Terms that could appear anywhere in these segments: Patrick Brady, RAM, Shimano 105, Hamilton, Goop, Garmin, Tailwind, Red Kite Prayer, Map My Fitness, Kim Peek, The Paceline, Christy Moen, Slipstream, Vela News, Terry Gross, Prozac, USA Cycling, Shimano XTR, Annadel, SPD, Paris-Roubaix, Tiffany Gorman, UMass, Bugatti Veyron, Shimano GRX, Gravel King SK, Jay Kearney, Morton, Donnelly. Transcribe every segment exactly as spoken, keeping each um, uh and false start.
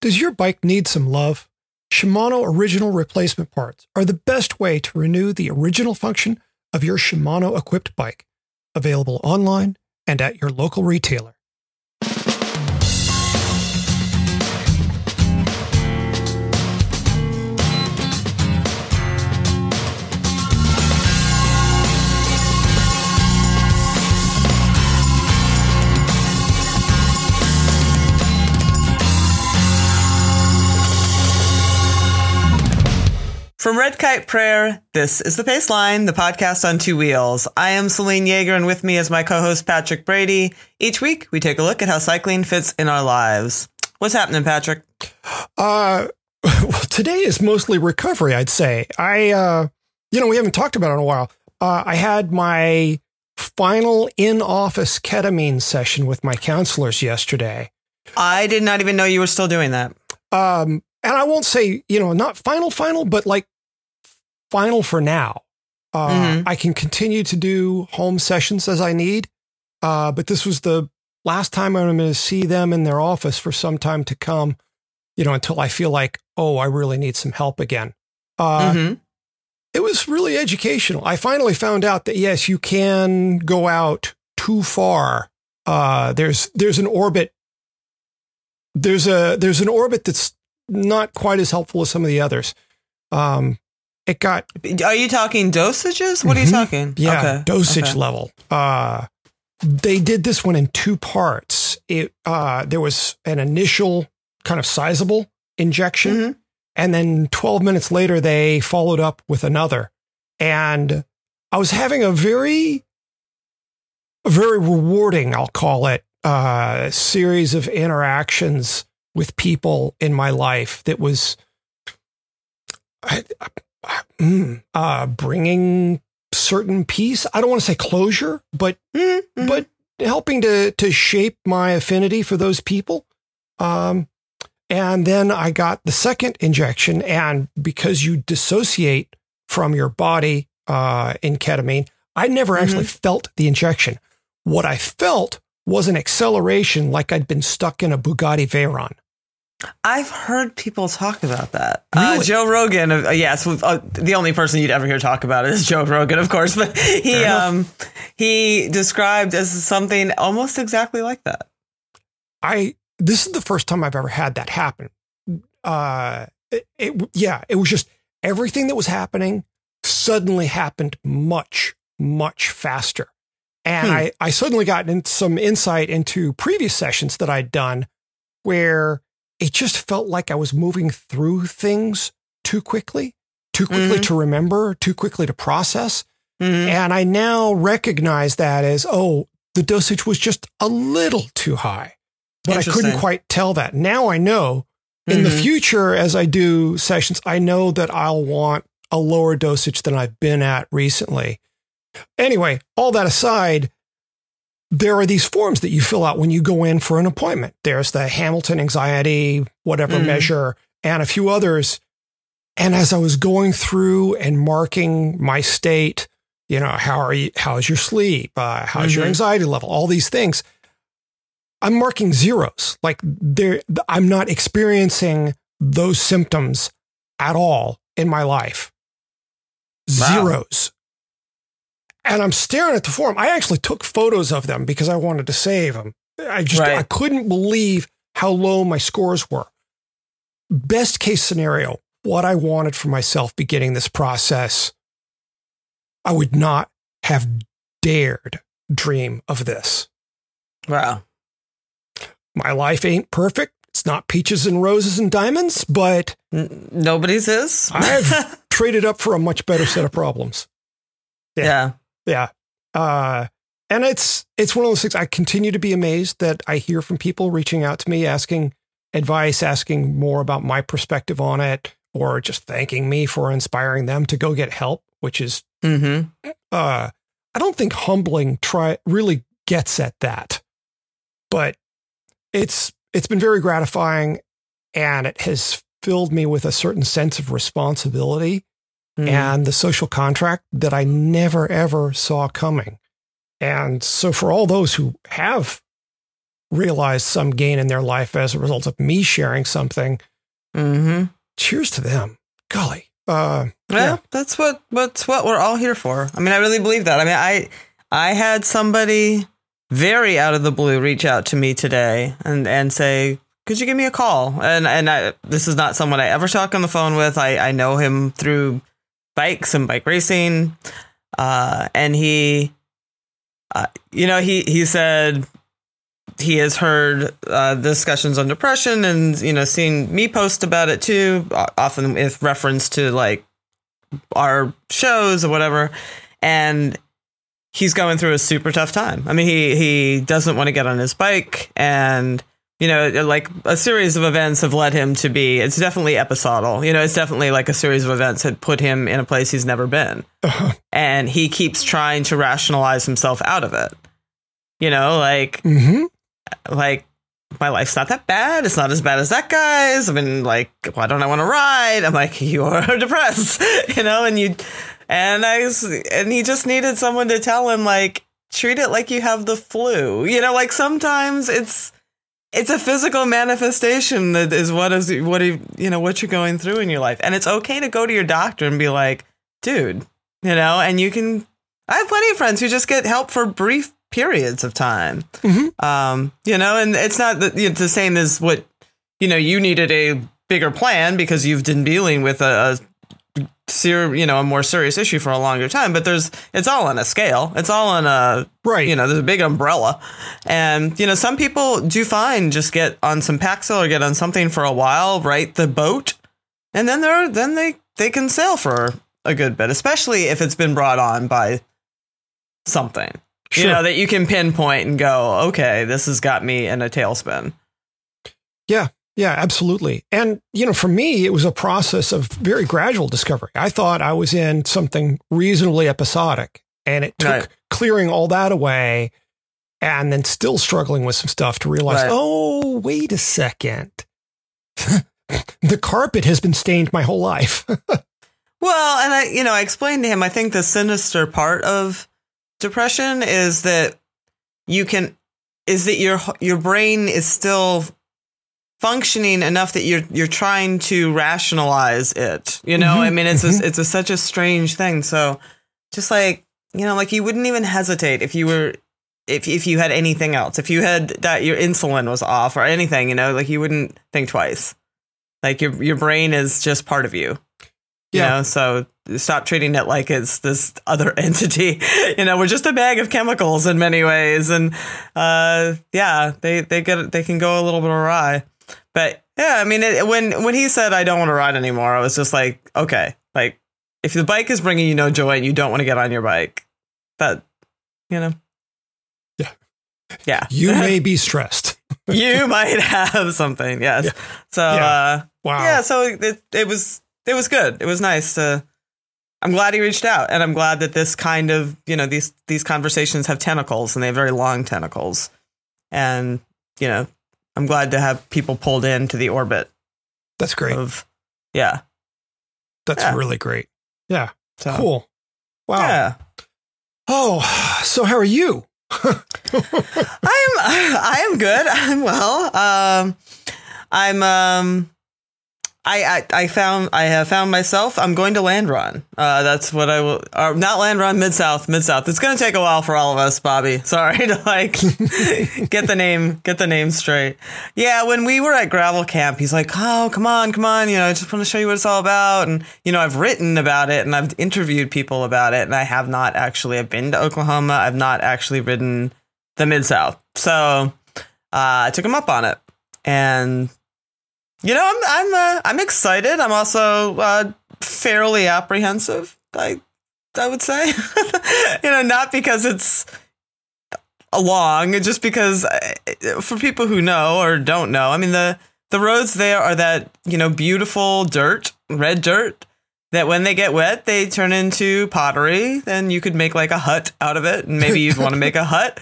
Does your bike need some love? Shimano original replacement parts are the best way to renew the original function of your Shimano-equipped bike. Available online and at your local retailer. From Red Kite Prayer, this is The Paceline, the podcast on two wheels. I am Celine Yeager, and with me is my co-host Patrick Brady. Each week, we take a look at how cycling fits in our lives. What's happening, Patrick? Uh, well, today is mostly recovery, I'd say. I, uh, you know, we haven't talked about it in a while. Uh, I had my final in-office ketamine session with my counselors yesterday. I did not even know you were still doing that. Um. And I won't say, you know, not final, final, but like final for now. Uh, mm-hmm. I can continue to do home sessions as I need. Uh, but this was the last time I'm going to see them in their office for some time to come, you know, until I feel like, oh, I really need some help again. Uh, mm-hmm. It was really educational. I finally found out that, yes, you can go out too far. Uh, there's there's an orbit. There's a there's an orbit that's not quite as helpful as some of the others. Um, it got. Are you talking dosages? What mm-hmm. are you talking? Yeah, okay. dosage okay. level. Uh, they did this one in two parts. It uh, there was an initial kind of sizable injection, mm-hmm. and then twelve minutes later they followed up with another. And I was having a very, very rewarding, I'll call it, uh, series of interactions with people in my life that was I, I, uh, bringing certain peace. I don't want to say closure, but mm-hmm. but helping to to shape my affinity for those people. Um, and then I got the second injection, and because you dissociate from your body uh, in ketamine, I never mm-hmm. actually felt the injection. What I felt was an acceleration, like I'd been stuck in a Bugatti Veyron. I've heard people talk about that. Really? Uh, Joe Rogan, uh, yes, uh, the only person you'd ever hear talk about it is Joe Rogan, of course, but he um, he described as something almost exactly like that. I this is the first time I've ever had that happen. Uh, it, it yeah, it was just everything that was happening suddenly happened much, much faster, and hmm. I I suddenly got in some insight into previous sessions that I'd done where it just felt like I was moving through things too quickly, too quickly mm-hmm. to remember, too quickly to process. Mm-hmm. And I now recognize that as, oh, the dosage was just a little too high, but I couldn't quite tell that. Now I know mm-hmm. in the future, as I do sessions, I know that I'll want a lower dosage than I've been at recently. Anyway, all that aside, there are these forms that you fill out when you go in for an appointment. There's the Hamilton anxiety, whatever mm. measure, and a few others. And as I was going through and marking my state, you know, how are you, how's your sleep? Uh, how's mm-hmm. your anxiety level? All these things. I'm marking zeros. Like there, I'm not experiencing those symptoms at all in my life. Wow. Zeros. And I'm staring at the form. I actually took photos of them because I wanted to save them. I just, right. I couldn't believe how low my scores were. Best case scenario, what I wanted for myself beginning this process, I would not have dared dream of this. Wow. My life ain't perfect. It's not peaches and roses and diamonds, but N- nobody's is. I've traded up for a much better set of problems. Yeah. yeah. Yeah. Uh, and it's it's one of those things. I continue to be amazed that I hear from people reaching out to me, asking advice, asking more about my perspective on it, or just thanking me for inspiring them to go get help, which is, mm-hmm. uh, I don't think humbling try really gets at that, but it's it's been very gratifying, and it has filled me with a certain sense of responsibility. Mm. And the social contract that I never, ever saw coming. And so for all those who have realized some gain in their life as a result of me sharing something. Mm-hmm. Cheers to them. Golly. Uh, well, yeah, that's what, what's what we're all here for. I mean, I really believe that. I mean, I, I had somebody very out of the blue reach out to me today and, and say, could you give me a call? And, and I, this is not someone I ever talk on the phone with. I, I know him through bikes and bike racing. Uh, and he, uh, you know, he, he said he has heard uh, discussions on depression and, you know, seen me post about it too, often with reference to like our shows or whatever. And he's going through a super tough time. I mean, he, he doesn't want to get on his bike, and, you know, like a series of events have led him to be, it's definitely episodal. You know, it's definitely like a series of events had put him in a place he's never been. Uh-huh. And he keeps trying to rationalize himself out of it. You know, like, mm-hmm. like my life's not that bad. It's not as bad as that guy's. I mean, like, why don't I want to ride? I'm like, you are depressed, you know, and you, and I, and he just needed someone to tell him, like, treat it like you have the flu. You know, like sometimes it's, It's a physical manifestation that is what is what you know what you're going through in your life, and it's okay to go to your doctor and be like, "Dude, you know." And you can. I have plenty of friends who just get help for brief periods of time, mm-hmm. um, you know, and it's not the, it's the same as what you know. You needed a bigger plan because you've been dealing with a, a ser- you know, a more serious issue for a longer time. But there's it's all on a scale. It's all on a. Right. You know, there's a big umbrella. And, you know, some people do fine. Just get on some Paxil or get on something for a while, right? The boat. And then they're then they they can sail for a good bit, especially if it's been brought on by something, sure. you know, that you can pinpoint and go, OK, this has got me in a tailspin. Yeah. Yeah, absolutely. And, you know, for me, it was a process of very gradual discovery. I thought I was in something reasonably episodic. And it took right. clearing all that away and then still struggling with some stuff to realize, right. oh, wait a second. The carpet has been stained my whole life. Well, and I, you know, I explained to him, I think the sinister part of depression is that you can is that your your brain is still functioning enough that you're you're trying to rationalize it. You know, mm-hmm. I mean, it's mm-hmm. a, it's a, such a strange thing. So just like. You know, like you wouldn't even hesitate if you were if if you had anything else, if you had that your insulin was off or anything, you know, like you wouldn't think twice. Like your your brain is just part of you. You yeah. know, so stop treating it like it's this other entity. You know, we're just a bag of chemicals in many ways. And uh, yeah, they they get they can go a little bit awry. But yeah, I mean, it, when when he said, I don't want to ride anymore, I was just like, OK, like. If the bike is bringing you no joy and you don't want to get on your bike, that, you know. Yeah. Yeah. You may be stressed. You might have something. Yes. Yeah. So, yeah. Uh, wow. Yeah. So it, it was, it was good. It was nice to, I'm glad he reached out, and I'm glad that this kind of, you know, these, these conversations have tentacles, and they have very long tentacles. And, you know, I'm glad to have people pulled into the orbit. That's great. Of, yeah. That's yeah. really great. Yeah. So, cool. Wow. Yeah. Oh, so how are you? I'm I am good. I'm well. Um I'm um I, I I found I have found myself. I'm going to land run. Uh that's what I will or not land run, Mid-South, Mid-South. It's going to take a while for all of us, Bobby. Sorry to like get the name get the name straight. Yeah, when we were at Gravel Camp, he's like, "Oh, come on, come on, you know, I just want to show you what it's all about." And you know, I've written about it and I've interviewed people about it, and I have not actually I've been to Oklahoma. I've not actually ridden the Mid-South. So, uh, I took him up on it. And you know, I'm I'm uh, I'm excited. I'm also uh, fairly apprehensive. I I would say, you know, not because it's long, just because I, for people who know or don't know, I mean the the roads there are that, you know, beautiful dirt, red dirt that when they get wet they turn into pottery. Then you could make like a hut out of it, and maybe you'd want to make a hut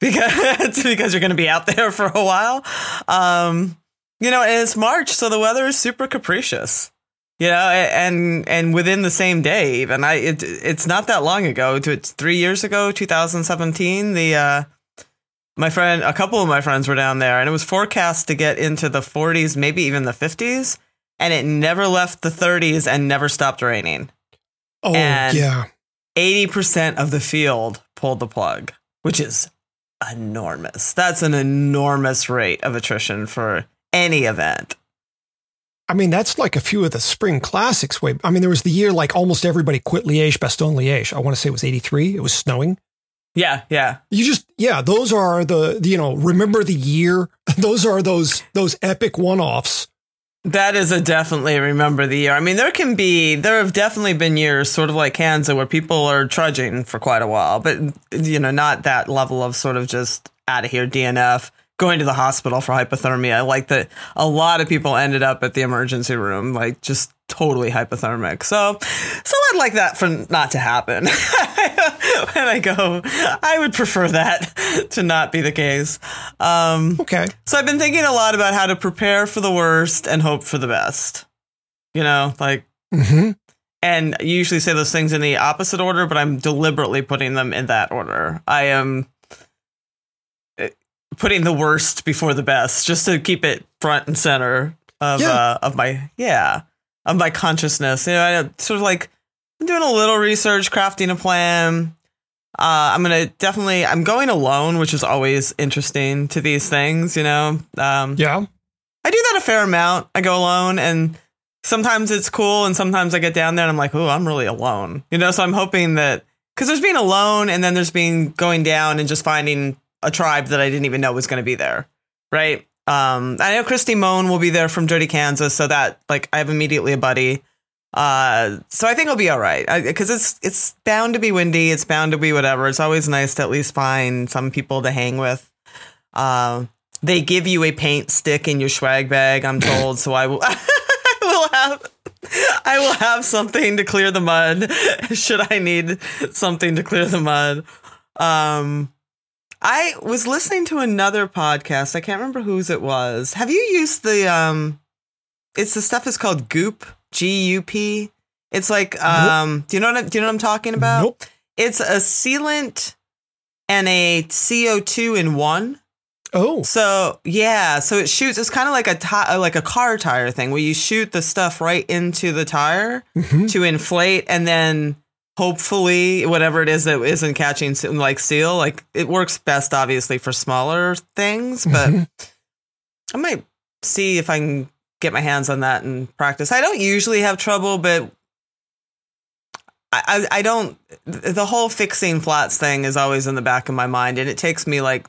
because because you're going to be out there for a while. Um, You know, and it's March, so the weather is super capricious, you know, and and within the same day, even I it, it's not that long ago. It's three years ago, two thousand seventeen. The uh, My friend, a couple of my friends were down there, and it was forecast to get into the forties, maybe even the fifties, and it never left the thirties and never stopped raining. Oh, and yeah. eighty percent of the field pulled the plug, which is enormous. That's an enormous rate of attrition for any event. I mean, that's like a few of the spring classics. Way, I mean, there was the year like almost everybody quit Liege-Bastogne-Liege. I want to say it was eighty-three. It was snowing. Yeah, yeah. You just, yeah, those are the, you know, remember the year. Those are those those epic one-offs. That is a definitely remember the year. I mean, there can be, there have definitely been years sort of like Kanza where people are trudging for quite a while, but, you know, not that level of sort of just out of here D N F, going to the hospital for hypothermia. Like that, a lot of people ended up at the emergency room, like just totally hypothermic. So, so I'd like that for not to happen. When I go, I would prefer that to not be the case. Um, okay. So I've been thinking a lot about how to prepare for the worst and hope for the best, you know, like, mm-hmm. And you usually say those things in the opposite order, but I'm deliberately putting them in that order. I am putting the worst before the best just to keep it front and center of, yeah. uh, of my, yeah, of my consciousness. You know, I sort of like I'm doing a little research, crafting a plan. Uh, I'm going to definitely I'm going alone, which is always interesting to these things, you know. Um, yeah, I do that a fair amount. I go alone and sometimes it's cool. And sometimes I get down there and I'm like, oh, I'm really alone. You know, so I'm hoping that because there's being alone and then there's being going down and just finding a tribe that I didn't even know was going to be there. Right. Um, I know Christy Moen will be there from Dirty Kanza. So that like I have immediately a buddy. Uh, so I think I'll be all right because it's it's bound to be windy. It's bound to be whatever. It's always nice to at least find some people to hang with. Uh, they give you a paint stick in your swag bag, I'm told. So I will, I will have I will have something to clear the mud. Should I need something to clear the mud? Um, I was listening to another podcast. I can't remember whose it was. Have you used the? Um, it's the stuff is called Goop. G U P. It's like, um, nope. do you know what, do you know what I'm talking about? Nope. It's a sealant and a C O two in one. Oh, so yeah. So it shoots. It's kind of like a, ti- like a car tire thing where you shoot the stuff right into the tire mm-hmm. to inflate. And then hopefully whatever it is that isn't catching like seal, like it works best, obviously for smaller things, but mm-hmm. I might see if I can get my hands on that and practice. I don't usually have trouble, but I, I, I don't, the whole fixing flats thing is always in the back of my mind. And it takes me like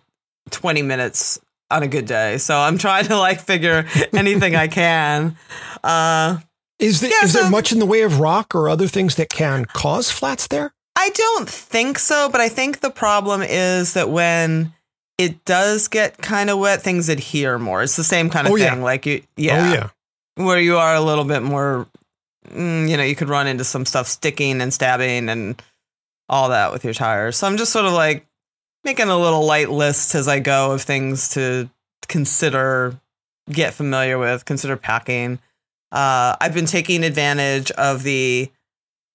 twenty minutes on a good day. So I'm trying to like figure anything I can. Uh, is there, yeah, is so, there much in the way of rock or other things that can cause flats there? I don't think so. But I think the problem is that when it does get kind of wet, things adhere more. It's the same kind of oh, thing. Yeah. Like, you, yeah, oh, yeah, where you are a little bit more, you know, you could run into some stuff sticking and stabbing and all that with your tires. So I'm just sort of like making a little light list as I go of things to consider, get familiar with, consider packing. Uh, I've been taking advantage of the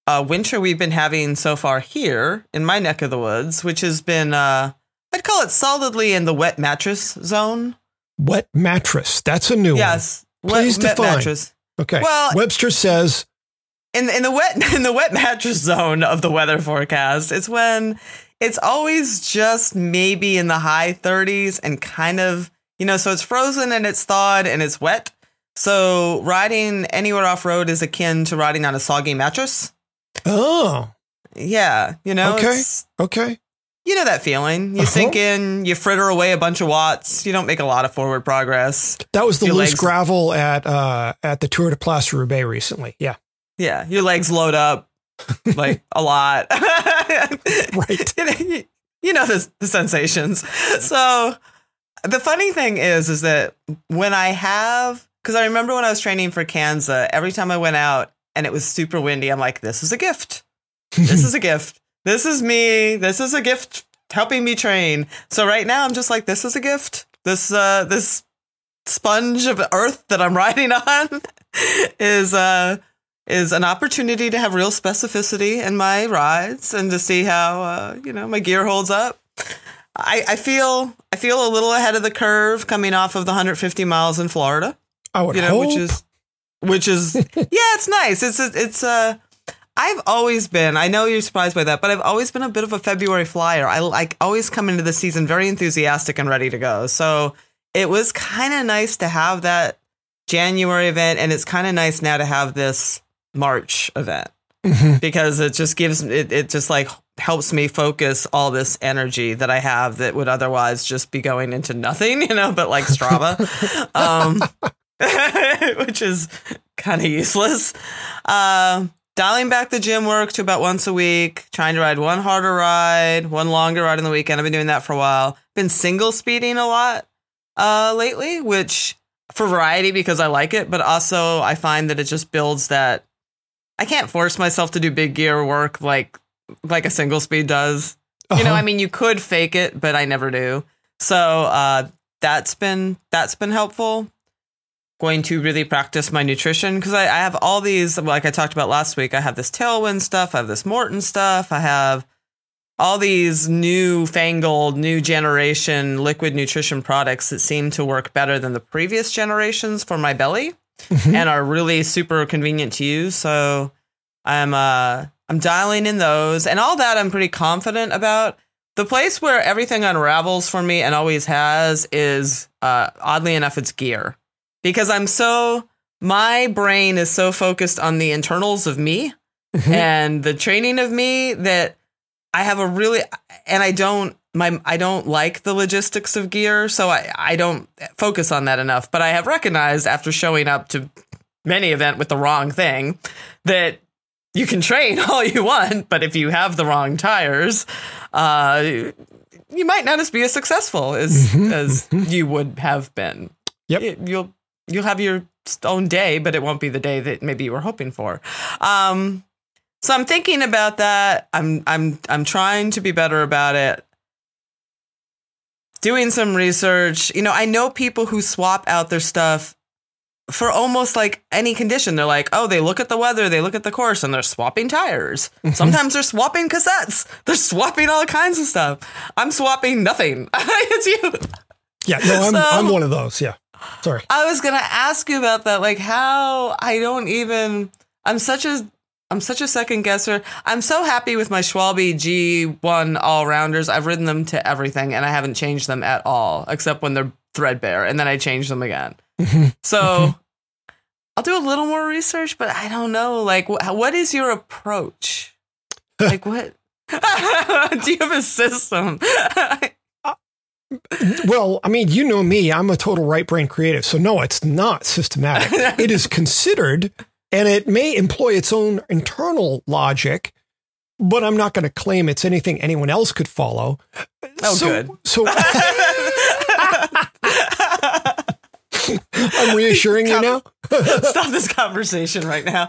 uh, winter we've been having so far here in my neck of the woods, which has been, uh, I'd call it solidly in the wet mattress zone. Wet mattress. That's a new yes. one. Yes. Please wet define. Mattress. Okay. Well, Webster says in in the wet in the wet mattress zone of the weather forecast, it's when it's always just maybe in the high thirties and kind of, you know, so it's frozen and it's thawed and it's wet. So riding anywhere off road is akin to riding on a soggy mattress. Oh. Yeah, you know. Okay. Okay. You know that feeling. You uh-huh. sink in, you fritter away a bunch of watts. You don't make a lot of forward progress. That was the your loose legs... gravel at uh, at the Tour de Paris-Roubaix recently. Yeah. Yeah. Your legs load up like a lot. Right. You know the, the sensations. So the funny thing is, is that when I have, because I remember when I was training for Kanza, every time I went out and it was super windy, I'm like, this is a gift. This is a gift. This is me. This is a gift helping me train. So right now I'm just like, this is a gift. This uh, this sponge of earth that I'm riding on is uh, is an opportunity to have real specificity in my rides and to see how, uh, you know, my gear holds up. I, I feel I feel a little ahead of the curve coming off of the one hundred fifty miles in Florida. I would you know, hope. Which is, which is, yeah, it's nice. It's a, it's a. I've always been. I know you're surprised by that, but I've always been a bit of a February flyer. I like always come into the season very enthusiastic and ready to go. So it was kind of nice to have that January event, and it's kind of nice now to have this March event mm-hmm. because it just gives it. It just like. helps me focus all this energy that I have that would otherwise just be going into nothing, you know, but like Strava, um, which is kind of useless. Uh, dialing back the gym work to about once a week, trying to ride one harder ride, one longer ride on the weekend. I've been doing that for a while. Been single speeding a lot uh, lately, which for variety, because I like it, but also I find that it just builds that I can't force myself to do big gear work like like a single speed does, you uh-huh. know, I mean, you could fake it, but I never do. So uh, that's been that's been helpful. Going to really practice my nutrition because I, I have all these, like I talked about last week. I have this Tailwind stuff. I have this Morton stuff. I have all these new fangled, new generation liquid nutrition products that seem to work better than the previous generations for my belly mm-hmm. and are really super convenient to use. So I'm uh I'm dialing in those and all that I'm pretty confident about. The place where everything unravels for me and always has is, uh, oddly enough, it's gear because I'm so my brain is so focused on the internals of me mm-hmm. and the training of me that I have a really and I don't my I don't like the logistics of gear. So I, I don't focus on that enough. But I have recognized after showing up to many event with the wrong thing that you can train all you want, but if you have the wrong tires, uh, you might not as be as successful as mm-hmm. as you would have been. Yep, you'll you'll have your own day, but it won't be the day that maybe you were hoping for. Um, so I'm thinking about that. I'm I'm I'm trying to be better about it. Doing some research. You know, I know people who swap out their stuff for almost like any condition. They're like, oh, they look at the weather, they look at the course, and they're swapping tires. Sometimes they're swapping cassettes. They're swapping all kinds of stuff. I'm swapping nothing. It's you. Yeah, no, I'm, so, I'm one of those. Yeah. Sorry. I was going to ask you about that. Like how I don't even, I'm such a, I'm such a second guesser. I'm so happy with my Schwalbe G one all rounders. I've ridden them to everything and I haven't changed them at all, except when they're threadbare. And then I change them again. So I'll do a little more research, but I don't know. Like, wh- what is your approach? Like, what do you have a system? Well, I mean, you know me, I'm a total right brain creative. So, no, it's not systematic. It is considered and it may employ its own internal logic, but I'm not going to claim it's anything anyone else could follow. Oh, so, good. So. I'm reassuring Com- you now. Stop this conversation right now.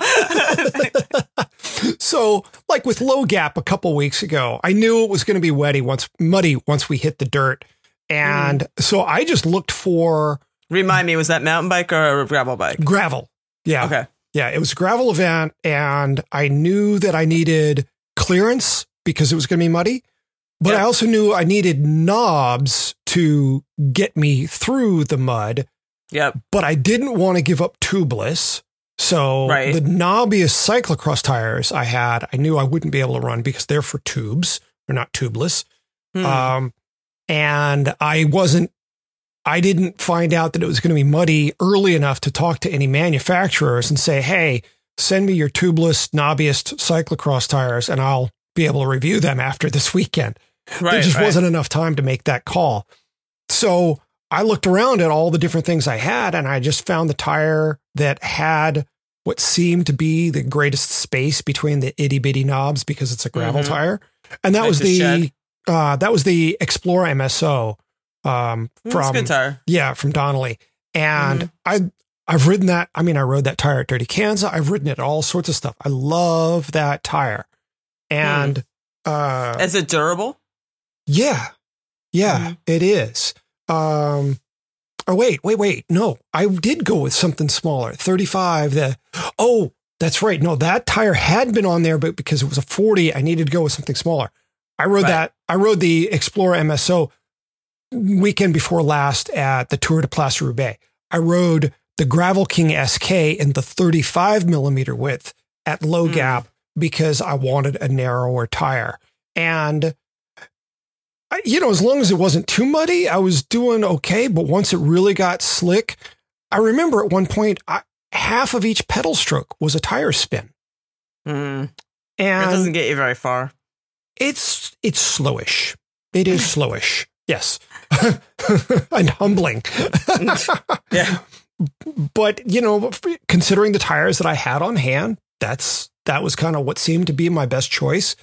So, like with Low Gap a couple weeks ago, I knew it was going to be wetty once muddy once we hit the dirt. And mm. so I just looked for. Remind me, was that mountain bike or a gravel bike? Gravel. Yeah. Okay. Yeah, it was a gravel event. And I knew that I needed clearance because it was going to be muddy. But yep. I also knew I needed knobs to get me through the mud. Yep. But I didn't want to give up tubeless. So right. the knobbiest cyclocross tires I had, I knew I wouldn't be able to run because they're for tubes. They're not tubeless. Hmm. Um, and I wasn't, I didn't find out that it was going to be muddy early enough to talk to any manufacturers and say, hey, send me your tubeless, knobbiest cyclocross tires and I'll be able to review them after this weekend. Right, there just right. wasn't enough time to make that call. So I looked around at all the different things I had, and I just found the tire that had what seemed to be the greatest space between the itty bitty knobs because it's a gravel mm-hmm. tire. And that nice was the, uh, that was the Explorer M S O, um, mm, from, good tire. yeah, from Donnelly. And mm-hmm. I, I've ridden that. I mean, I rode that tire at Dirty Kanza. I've ridden it all sorts of stuff. I love that tire. And, mm. uh, is it durable? Yeah. Yeah, mm-hmm. it is. Um, oh, wait, wait, wait. No, I did go with something smaller. thirty-five. The, oh, that's right. No, that tire had been on there, but because it was a forty, I needed to go with something smaller. I rode right. that. I rode the Explorer M S O. weekend before last at the Tour de Paris-Roubaix, I rode the Gravel King S K in the thirty-five millimeter width at low mm. gap because I wanted a narrower tire. And, you know, as long as it wasn't too muddy, I was doing okay. But once it really got slick, I remember at one point, I, half of each pedal stroke was a tire spin. Mm. And it doesn't get you very far. It's, it's slowish. It is slowish. Yes. And humbling. Yeah. But, you know, considering the tires that I had on hand, that's, that was kind of what seemed to be my best choice.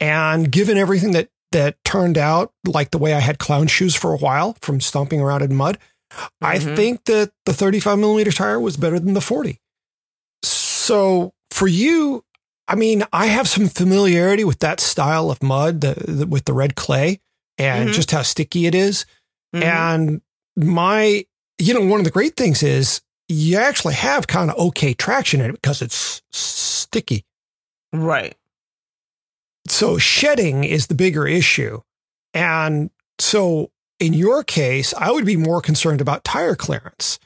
And given everything that, that turned out, like the way I had clown shoes for a while from stomping around in mud, mm-hmm. I think that the thirty-five millimeter tire was better than the forty. So for you, I mean, I have some familiarity with that style of mud, the, the, with the red clay and mm-hmm. just how sticky it is. Mm-hmm. And my, you know, one of the great things is you actually have kind of okay traction in it because it's sticky. Right. So shedding is the bigger issue. And so in your case, I would be more concerned about tire clearance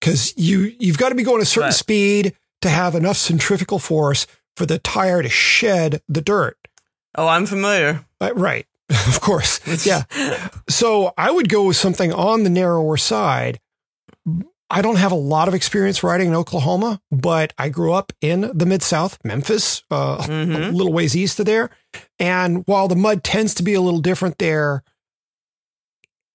because you, you've got to be going a certain right. speed to have enough centrifugal force for the tire to shed the dirt. Oh, I'm familiar. Uh, right. Of course. Yeah. So I would go with something on the narrower side. I don't have a lot of experience riding in Oklahoma, but I grew up in the Mid-South, Memphis, uh, mm-hmm. a little ways east of there. And while the mud tends to be a little different there,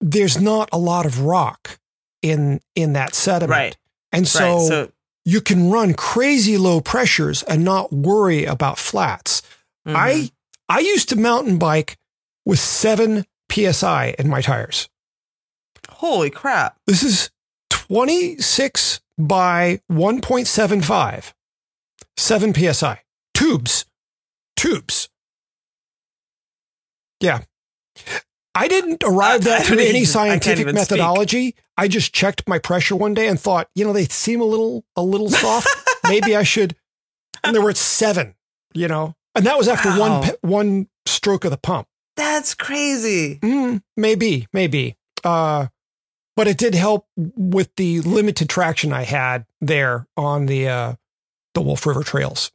there's not a lot of rock in, in that sediment. Right. And so... Right. so- you can run crazy low pressures and not worry about flats. Mm-hmm. I I used to mountain bike with seven P S I in my tires. Holy crap. This is twenty-six by one point seven five. seven P S I. Tubes. Tubes. Yeah. I didn't arrive at that through any scientific I methodology. Speak. I just checked my pressure one day and thought, you know, they seem a little, a little soft. Maybe I should. And they were at seven, you know, and that was after wow. one, one stroke of the pump. That's crazy. Mm, maybe, maybe. Uh, but it did help with the limited traction I had there on the, uh, the Wolf River trails.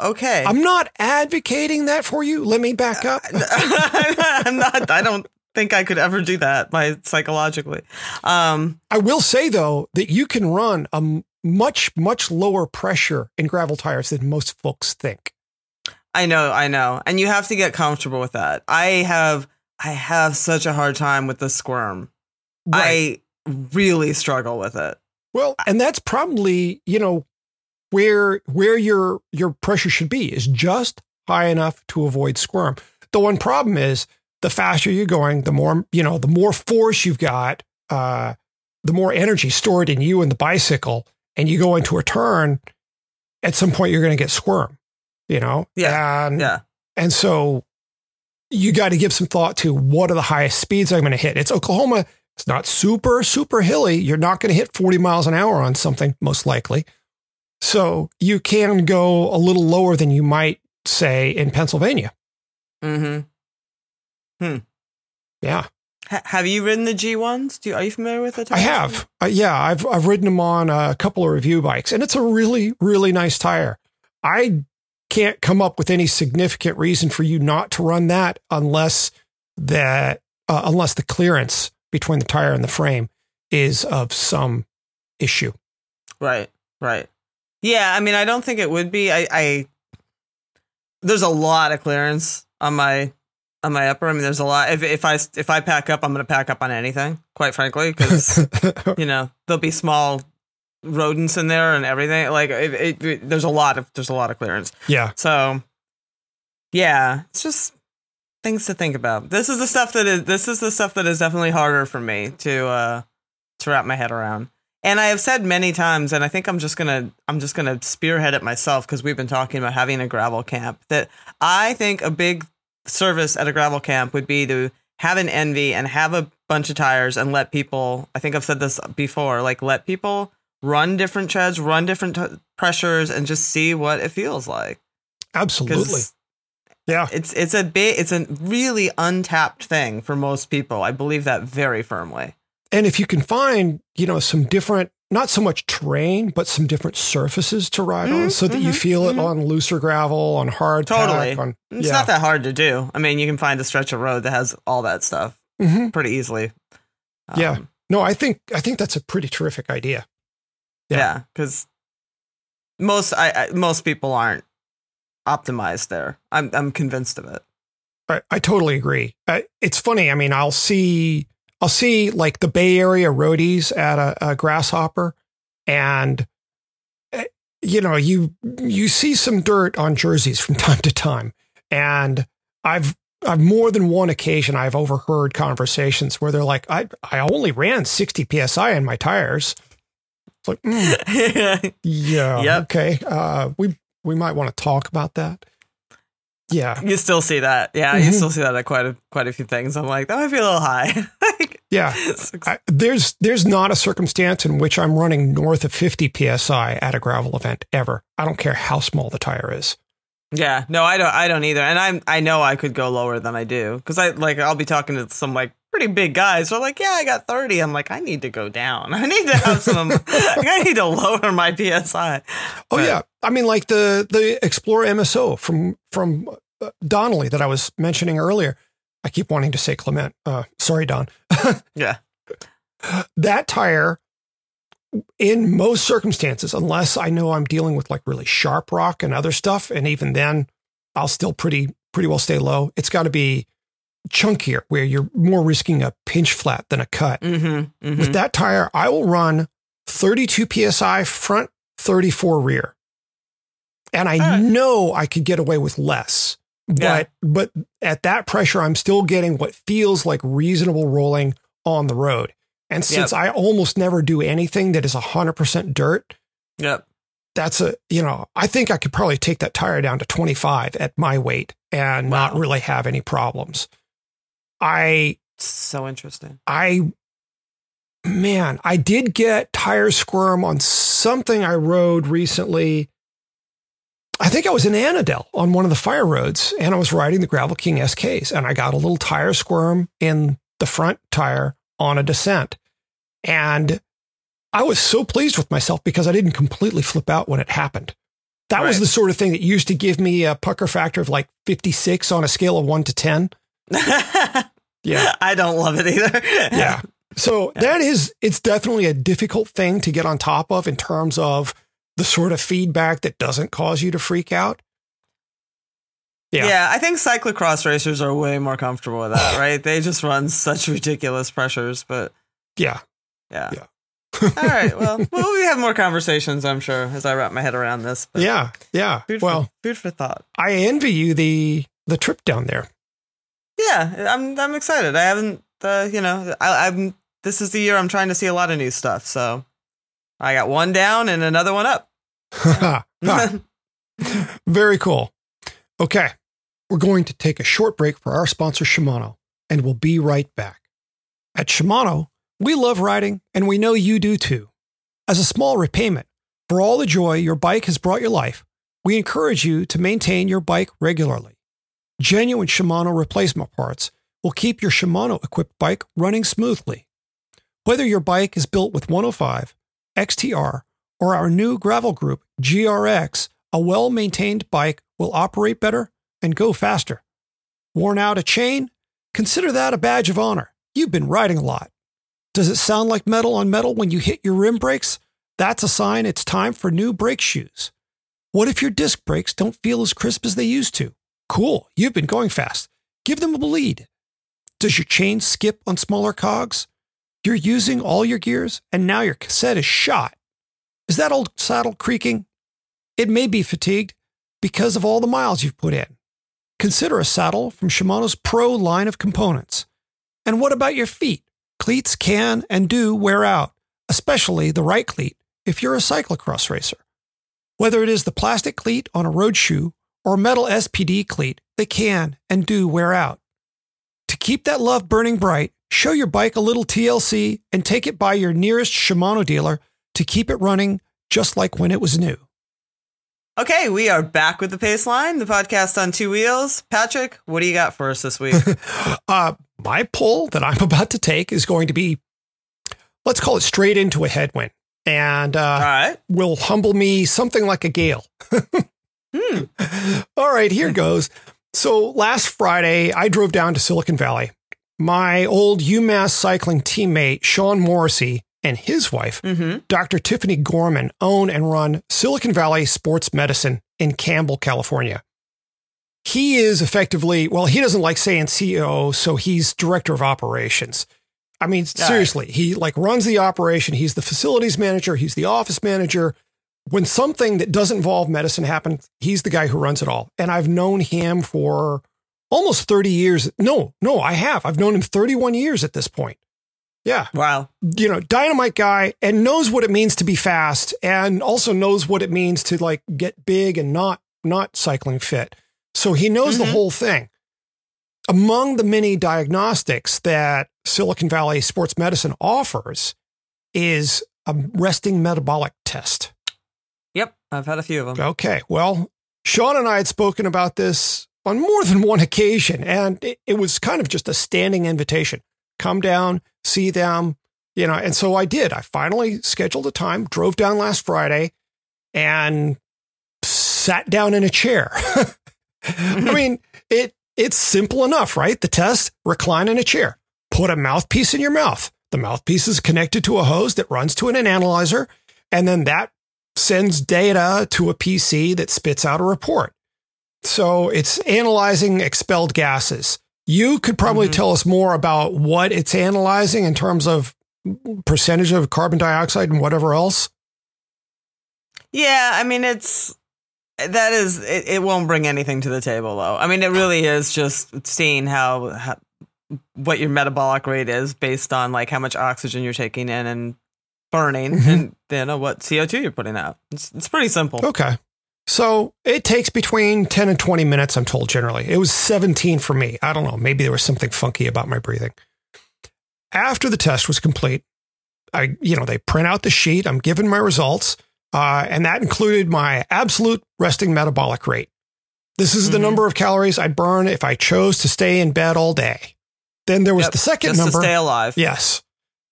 Okay. I'm not advocating that for you. Let me back up. I'm not, I don't think I could ever do that by psychologically. Um, I will say, though, that you can run a much, much lower pressure in gravel tires than most folks think. I know. I know. And you have to get comfortable with that. I have I have such a hard time with the squirm. Right. I really struggle with it. Well, and that's probably, you know, where where your your pressure should be is just high enough to avoid squirm. The one problem is the faster you're going, the more, you know, the more force you've got, uh, the more energy stored in you and the bicycle. And you go into a turn, at some point you're going to get squirm, you know? Yeah. And, yeah. and so you got to give some thought to what are the highest speeds I'm going to hit. It's Oklahoma. It's not super, super hilly. You're not going to hit forty miles an hour on something, most likely. So you can go a little lower than you might say in Pennsylvania. Mm-hmm. Hmm. Yeah. H- have you ridden the G ones? Do you, are you familiar with the tires? I have. Uh, yeah, I've I've ridden them on a couple of review bikes, and it's a really, really nice tire. I can't come up with any significant reason for you not to run that unless that uh, unless the clearance between the tire and the frame is of some issue. Right. Right. Yeah, I mean, I don't think it would be. I, I there's a lot of clearance on my on my upper. I mean, there's a lot. If if I if I pack up, I'm going to pack up on anything, quite frankly, because you know there'll be small rodents in there and everything. Like it, it, it, there's a lot of there's a lot of clearance. Yeah. So yeah, it's just things to think about. This is the stuff that is this is the stuff that is definitely harder for me to uh, to wrap my head around. And I have said many times, and I think I'm just gonna I'm just gonna spearhead it myself because we've been talking about having a gravel camp. That I think a big service at a gravel camp would be to have an Envy and have a bunch of tires and let people. I think I've said this before, like let people run different treads, run different t- pressures, and just see what it feels like. Absolutely. Yeah, it's it's a big, it's a really untapped thing for most people. I believe that very firmly. And if you can find, you know, some different, not so much terrain, but some different surfaces to ride mm-hmm, on, so that mm-hmm, you feel it mm-hmm. on looser gravel, on hard totally. Pack, on, it's yeah. not that hard to do. I mean, you can find a stretch of road that has all that stuff mm-hmm. pretty easily. Um, yeah. No, I think I think that's a pretty terrific idea. Yeah, because yeah, most I, I most people aren't optimized there. I'm I'm convinced of it. I, I totally agree. I, it's funny. I mean, I'll see I'll see like the Bay Area roadies at a, a Grasshopper, and you know you you see some dirt on jerseys from time to time, and I've. I've more than one occasion I've overheard conversations where they're like, I, I only ran sixty P S I in my tires. It's like, mm, yeah, yep. okay. Uh, we, we might want to talk about that. Yeah. You still see that. Yeah. Mm-hmm. You still see that at quite a, quite a few things. I'm like, that might be a little high. like, yeah. I, there's, there's not a circumstance in which I'm running north of fifty P S I at a gravel event ever. I don't care how small the tire is. Yeah, no, I don't. I don't either. And I'm. I know I could go lower than I do, because I like. I'll be talking to some like pretty big guys. So like, yeah, I got thirty. I'm like, I need to go down. I need to have some. like, I need to lower my P S I. Oh but, yeah, I mean, like the the Explorer M S O from from Donnelly that I was mentioning earlier. I keep wanting to say Clement. Uh, sorry, Don. yeah, that tire. In most circumstances, unless I know I'm dealing with like really sharp rock and other stuff, and even then I'll still pretty pretty well stay low. It's got to be chunkier where you're more risking a pinch flat than a cut. Mm-hmm, mm-hmm. With that tire, I will run thirty-two P S I front, thirty-four rear. And I right. know I could get away with less. But yeah. but at that pressure, I'm still getting what feels like reasonable rolling on the road. And since yep. I almost never do anything that is one hundred percent dirt, yep. that's a, you know, I think I could probably take that tire down to twenty-five at my weight and wow. not really have any problems. I, so interesting. I, man, I did get tire squirm on something I rode recently. I think I was in Annadel on one of the fire roads, and I was riding the Gravel King S Ks, and I got a little tire squirm in the front tire on a descent. And I was so pleased with myself because I didn't completely flip out when it happened. That right. was the sort of thing that used to give me a pucker factor of like fifty-six on a scale of one to ten. yeah. I don't love it either. yeah. So yeah. that is, it's definitely a difficult thing to get on top of in terms of the sort of feedback that doesn't cause you to freak out. Yeah. yeah, I think cyclocross racers are way more comfortable with that, right? They just run such ridiculous pressures, but yeah, yeah. yeah. All right, well, we'll have more conversations, I'm sure, as I wrap my head around this. But yeah, yeah. Food well, for, food for thought. I envy you the the trip down there. Yeah, I'm I'm excited. I haven't, uh, you know, I, I'm. This is the year I'm trying to see a lot of new stuff. So I got one down and another one up. Yeah. Very cool. Okay. We're going to take a short break for our sponsor, Shimano, and we'll be right back. At Shimano, we love riding, and we know you do too. As a small repayment for all the joy your bike has brought your life, we encourage you to maintain your bike regularly. Genuine Shimano replacement parts will keep your Shimano-equipped bike running smoothly. Whether your bike is built with one oh five, X T R, or our new Gravel Group, G R X, a well-maintained bike will operate better and go faster. Worn out a chain? Consider that a badge of honor. You've been riding a lot. Does it sound like metal on metal when you hit your rim brakes? That's a sign it's time for new brake shoes. What if your disc brakes don't feel as crisp as they used to? Cool, you've been going fast. Give them a bleed. Does your chain skip on smaller cogs? You're using all your gears and now your cassette is shot. Is that old saddle creaking? It may be fatigued because of all the miles you've put in. Consider a saddle from Shimano's Pro line of components. And what about your feet? Cleats can and do wear out, especially the right cleat if you're a cyclocross racer. Whether it is the plastic cleat on a road shoe or metal S P D cleat, they can and do wear out. To keep that love burning bright, show your bike a little T L C and take it by your nearest Shimano dealer to keep it running just like when it was new. Okay, we are back with The Paceline, the podcast on two wheels. Patrick, what do you got for us this week? uh, my pull that I'm about to take is going to be, let's call it straight into a headwind. And uh, right. will humble me something like a gale. hmm. All right, here goes. So last Friday, I drove down to Silicon Valley. My old UMass cycling teammate, Sean Morrissey, and his wife, mm-hmm. Doctor Tiffany Gorman, own and run Silicon Valley Sports Medicine in Campbell, California. He is effectively, well, he doesn't like saying C O O, so he's director of operations. I mean, seriously, he like runs the operation. He's the facilities manager. He's the office manager. When something that doesn't involve medicine happens, he's the guy who runs it all. And I've known him for almost thirty years. No, no, I have. I've known him thirty-one years at this point. Yeah. Wow. You know, dynamite guy, and knows what it means to be fast, and also knows what it means to like get big and not, not cycling fit. So he knows mm-hmm. the whole thing. Among the many diagnostics that Silicon Valley Sports Medicine offers is a resting metabolic test. Yep. I've had a few of them. Okay. Well, Sean and I had spoken about this on more than one occasion, and it, it was kind of just a standing invitation. Come down, see them, you know. And so I did. I finally scheduled a time, drove down last Friday, and sat down in a chair. I mean, it it's simple enough, right? The test, recline in a chair, put a mouthpiece in your mouth. The mouthpiece is connected to a hose that runs to an analyzer, and then that sends data to a P C that spits out a report. So it's analyzing expelled gases. You could probably mm-hmm. tell us more about what it's analyzing in terms of percentage of carbon dioxide and whatever else. Yeah, I mean, it's that is it, it won't bring anything to the table, though. I mean, it really is just seeing how, how what your metabolic rate is based on like how much oxygen you're taking in and burning and you know what C O two you're putting out. It's, it's pretty simple. Okay. So it takes between ten and twenty minutes, I'm told, generally. It was seventeen for me. I don't know. Maybe there was something funky about my breathing. After the test was complete, I, you know, they print out the sheet. I'm given my results. Uh, and that included my absolute resting metabolic rate. This is mm-hmm. the number of calories I burn if I chose to stay in bed all day. Then there was yep, the second just number. Just to stay alive. Yes.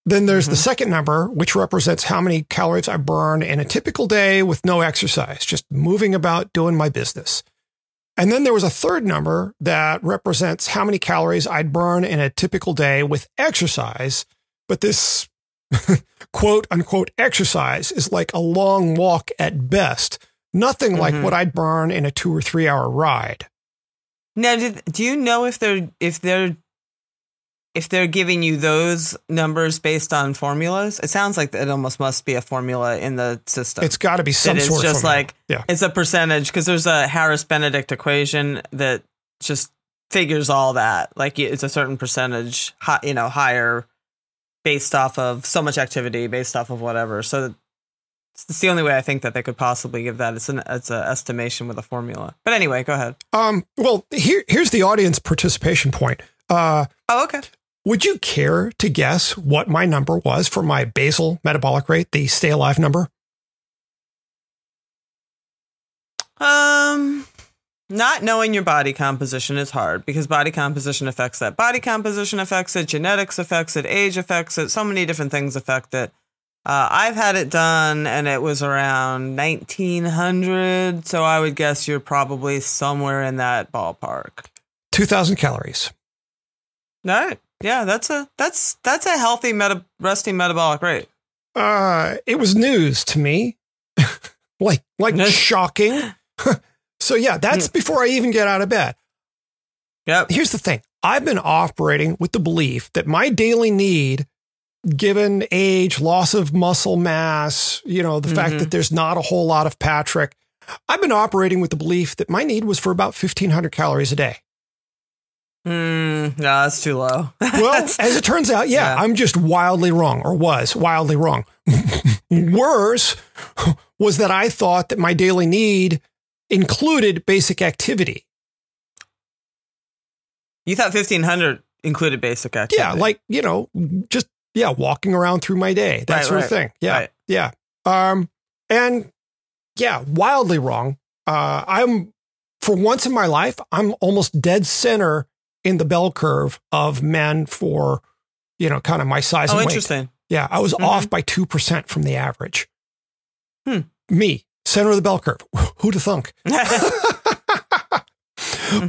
Then there's mm-hmm. the second number, which represents how many calories I burn in a typical day with no exercise, just moving about, doing my business. And then there was a third number that represents how many calories I'd burn in a typical day with exercise. But this quote unquote exercise is like a long walk at best. Nothing mm-hmm. like what I'd burn in a two or three hour ride. Now, did, do you know if they're if they're. If they're giving you those numbers based on formulas? It sounds like it almost must be a formula in the system. It's got to be some sort of formula. It's just like, yeah. It's a percentage, because there's a Harris-Benedict equation that just figures all that. Like it's a certain percentage, you know, higher based off of so much activity, based off of whatever. So it's the only way I think that they could possibly give that. It's an it's an estimation with a formula. But anyway, go ahead. Um. Well, here here's the audience participation point. Uh, oh, okay. Would you care to guess what my number was for my basal metabolic rate, the stay alive number? Um, not knowing your body composition is hard, because body composition affects that. Body composition affects it. Genetics affects it. Age affects it. So many different things affect it. Uh, I've had it done, and it was around nineteen hundred. So I would guess you're probably somewhere in that ballpark. two thousand calories. No. Yeah, that's a that's that's a healthy meta, resting metabolic rate. Uh, it was news to me, like like shocking. So yeah, that's before I even get out of bed. Yep. Here's the thing: I've been operating with the belief that my daily need, given age, loss of muscle mass, you know, the mm-hmm. fact that there's not a whole lot of Patrick, I've been operating with the belief that my need was for about fifteen hundred calories a day. Mm, no, that's too low. Well, as it turns out, yeah, yeah, I'm just wildly wrong, or was wildly wrong. Worse was that I thought that my daily need included basic activity. You thought fifteen hundred included basic activity? Yeah, like, you know, just, yeah, walking around through my day, that right, sort right, of thing. Yeah, right. yeah. Um, and yeah, wildly wrong. uh, I'm, for once in my life, I'm almost dead center in the bell curve of men for, you know, kind of my size oh, and weight. Oh, interesting. Yeah, I was mm-hmm. off by two percent from the average. Hmm. Me, center of the bell curve. Who'd have thunk?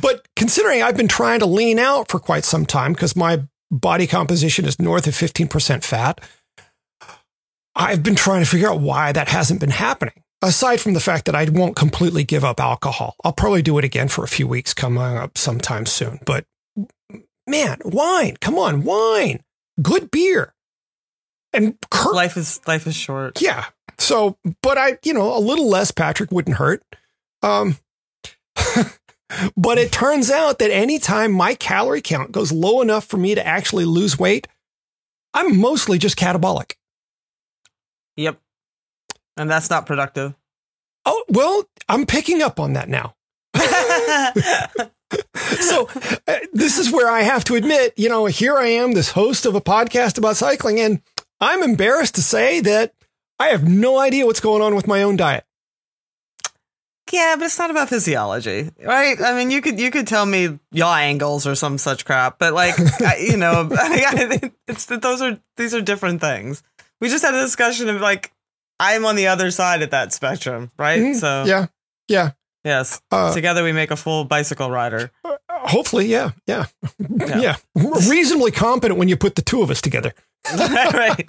But considering I've been trying to lean out for quite some time because my body composition is north of fifteen percent fat, I've been trying to figure out why that hasn't been happening. Aside from the fact that I won't completely give up alcohol. I'll probably do it again for a few weeks coming up sometime soon. But man, wine. Come on, wine. Good beer. And Kurt, life is life is short. Yeah. So, but I, you know, a little less Patrick wouldn't hurt. Um, but it turns out that anytime my calorie count goes low enough for me to actually lose weight, I'm mostly just catabolic. Yep. And that's not productive. Oh, well, I'm picking up on that now. So uh, this is where I have to admit, you know, here I am, this host of a podcast about cycling, and I'm embarrassed to say that I have no idea what's going on with my own diet. Yeah, but it's not about physiology, right? I mean, you could you could tell me yaw angles or some such crap, but like, I, you know, I, I, it's that those are these are different things. We just had a discussion of like, I'm on the other side of that spectrum, right? Mm-hmm. So yeah, yeah, yes. Uh, Together we make a full bicycle rider. Uh, hopefully, yeah, yeah, yeah. yeah. We're reasonably competent when you put the two of us together. Right.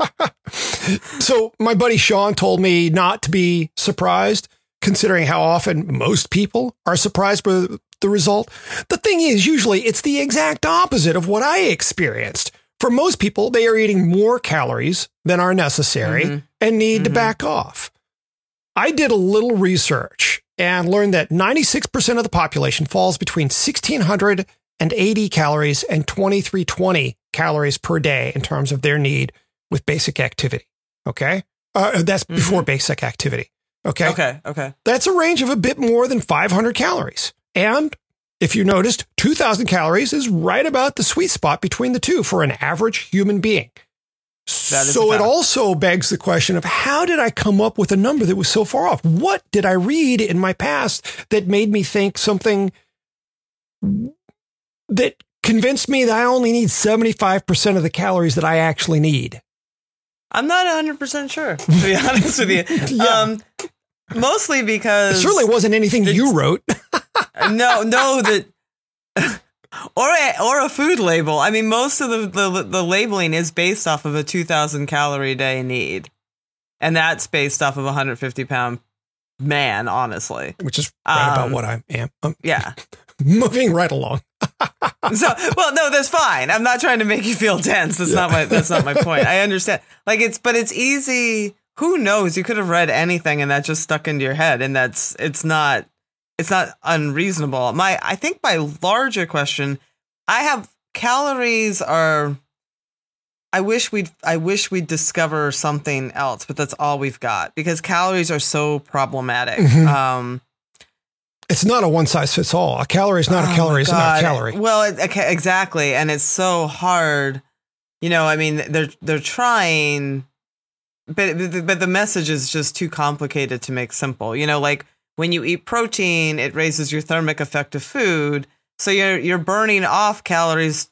So my buddy Sean told me not to be surprised, considering how often most people are surprised by the result. The thing is, usually it's the exact opposite of what I experienced. For most people, they are eating more calories than are necessary mm-hmm. and need mm-hmm. to back off. I did a little research and learned that ninety-six percent of the population falls between sixteen hundred eighty calories and twenty-three twenty calories per day in terms of their need with basic activity. Okay. Uh, that's mm-hmm. before basic activity. Okay. Okay. Okay. That's a range of a bit more than five hundred calories. And if you noticed, two thousand calories is right about the sweet spot between the two for an average human being. So it also begs the question of how did I come up with a number that was so far off? What did I read in my past that made me think something that convinced me that I only need seventy-five percent of the calories that I actually need? I'm not one hundred percent sure, to be honest with you. Yeah. Um, mostly because... It certainly wasn't anything you wrote. no, no, that... Or a, or a food label. I mean, most of the, the the labeling is based off of a two thousand calorie day need. And that's based off of a one hundred fifty pound man, honestly. Which is right um, about what I am. Um, yeah. Moving right along. So, well, no, that's fine. I'm not trying to make you feel dense. That's yeah. not my that's not my point. I understand. Like it's but it's easy. Who knows? You could have read anything and that just stuck into your head. And that's it's not it's not unreasonable. My I think my larger question, I have calories are I wish we'd I wish we'd discover something else, but that's all we've got because calories are so problematic. Mm-hmm. Um It's not a one size fits all. A calorie is not a calorie. It's not a calorie. Well, it, okay, exactly. And it's so hard. You know, I mean, they're they're trying, but but the message is just too complicated to make simple. You know, like when you eat protein, it raises your thermic effect of food. So you're you're burning off calories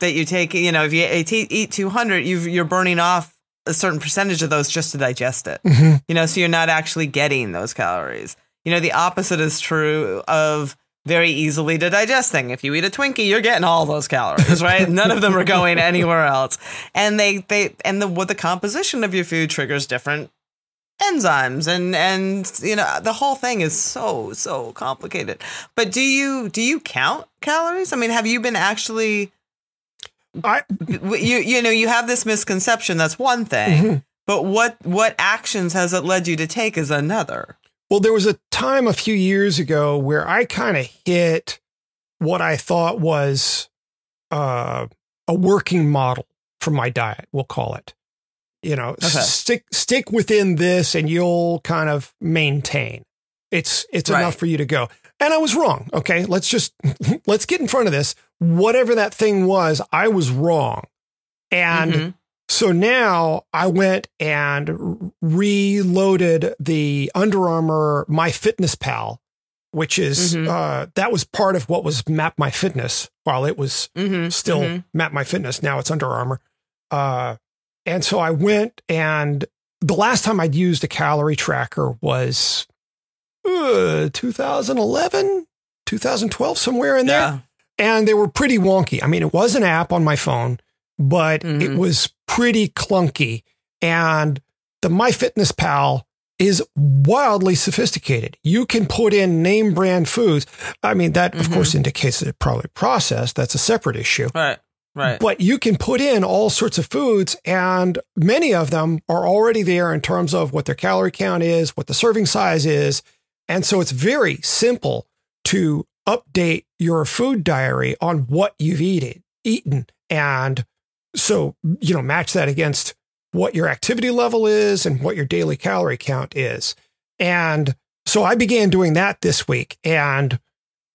that you take. You know, if you eat two hundred, you've, you're burning off a certain percentage of those just to digest it. Mm-hmm. You know, so you're not actually getting those calories. You know, the opposite is true of very easily to digest thing. If you eat a Twinkie, you're getting all those calories, right? None of them are going anywhere else. And they, they and the what the composition of your food triggers different enzymes and and you know, the whole thing is so, so complicated. But do you do you count calories? I mean, have you been actually I you you know, you have this misconception, that's one thing. Mm-hmm. But what what actions has it led you to take is another. Well, there was a time a few years ago where I kind of hit what I thought was uh, a working model for my diet, we'll call it. You know, okay. stick stick within this and you'll kind of maintain. It's it's right. enough for you to go. And I was wrong. Okay, let's just let's get in front of this. Whatever that thing was, I was wrong. And mm-hmm. So now I went and reloaded the Under Armour My Fitness Pal which is, mm-hmm. uh, that was part of what was Map My Fitness while it was mm-hmm. still mm-hmm. Map My Fitness. Now it's Under Armour. Uh, and so I went, and the last time I'd used a calorie tracker was uh, two thousand eleven, two thousand twelve, somewhere in yeah. there. And they were pretty wonky. I mean, it was an app on my phone, but mm-hmm. it was pretty clunky. And the My Fitness Pal is wildly sophisticated. You can put in name brand foods. I mean, that, mm-hmm. of course, indicates that it probably processed. That's a separate issue. Right, right. But you can put in all sorts of foods, and many of them are already there in terms of what their calorie count is, what the serving size is. And so it's very simple to update your food diary on what you've eaten, eaten. And so, you know, match that against what your activity level is and what your daily calorie count is. And so I began doing that this week and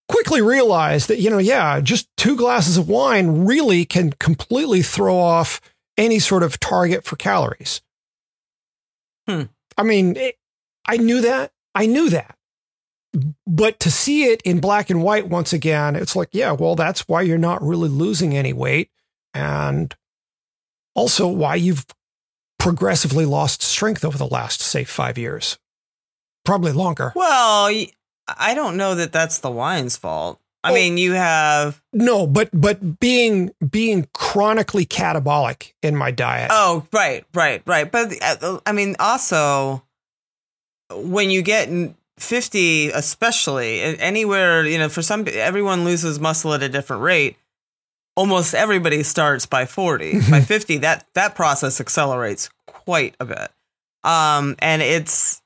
quickly realized that, you know, yeah, just two glasses of wine really can completely throw off any sort of target for calories. Hmm. I mean, it, I knew that. I knew that. But to see it in black and white once again, it's like, yeah, well, that's why you're not really losing any weight. And also why you've progressively lost strength over the last, say, five years. Probably longer. Well, I don't know that that's the wine's fault. I oh, mean, you have... No, but but being being chronically catabolic in my diet. Oh, right, right, right. But, I mean, also, when you get fifty, especially, anywhere, you know, for some, everyone loses muscle at a different rate. Almost everybody starts by forty, by fifty. That that process accelerates quite a bit. Um, and it's,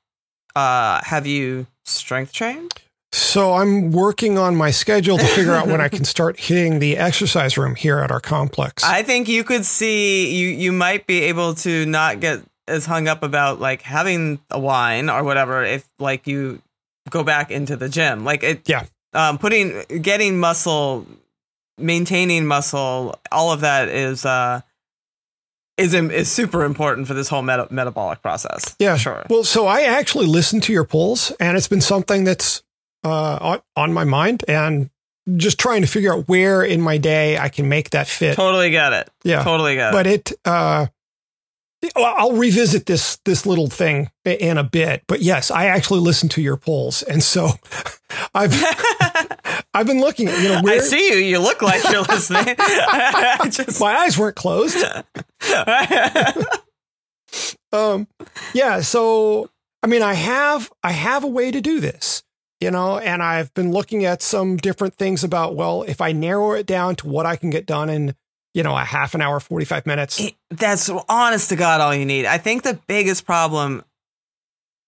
uh, have you strength trained? So I'm working on my schedule to figure out when I can start hitting the exercise room here at our complex. I think you could see you you might be able to not get as hung up about like having a wine or whatever if like you go back into the gym. Like it, yeah. Um, putting getting muscle. Maintaining muscle, all of that is uh, is is super important for this whole meta- metabolic process. Yeah, sure. Well, so I actually listened to your polls, and it's been something that's uh, on my mind, and just trying to figure out where in my day I can make that fit. Totally get it. Yeah, totally get it. But it, uh, I'll revisit this this little thing in a bit. But yes, I actually listened to your polls, and so I've. I've been looking at, you know, where I see you. You look like you're listening. Just... My eyes weren't closed. um, yeah. So, I mean, I have, I have a way to do this, you know, and I've been looking at some different things about, well, if I narrow it down to what I can get done in, you know, a half an hour, forty-five minutes. It, that's honest to God, all you need. I think the biggest problem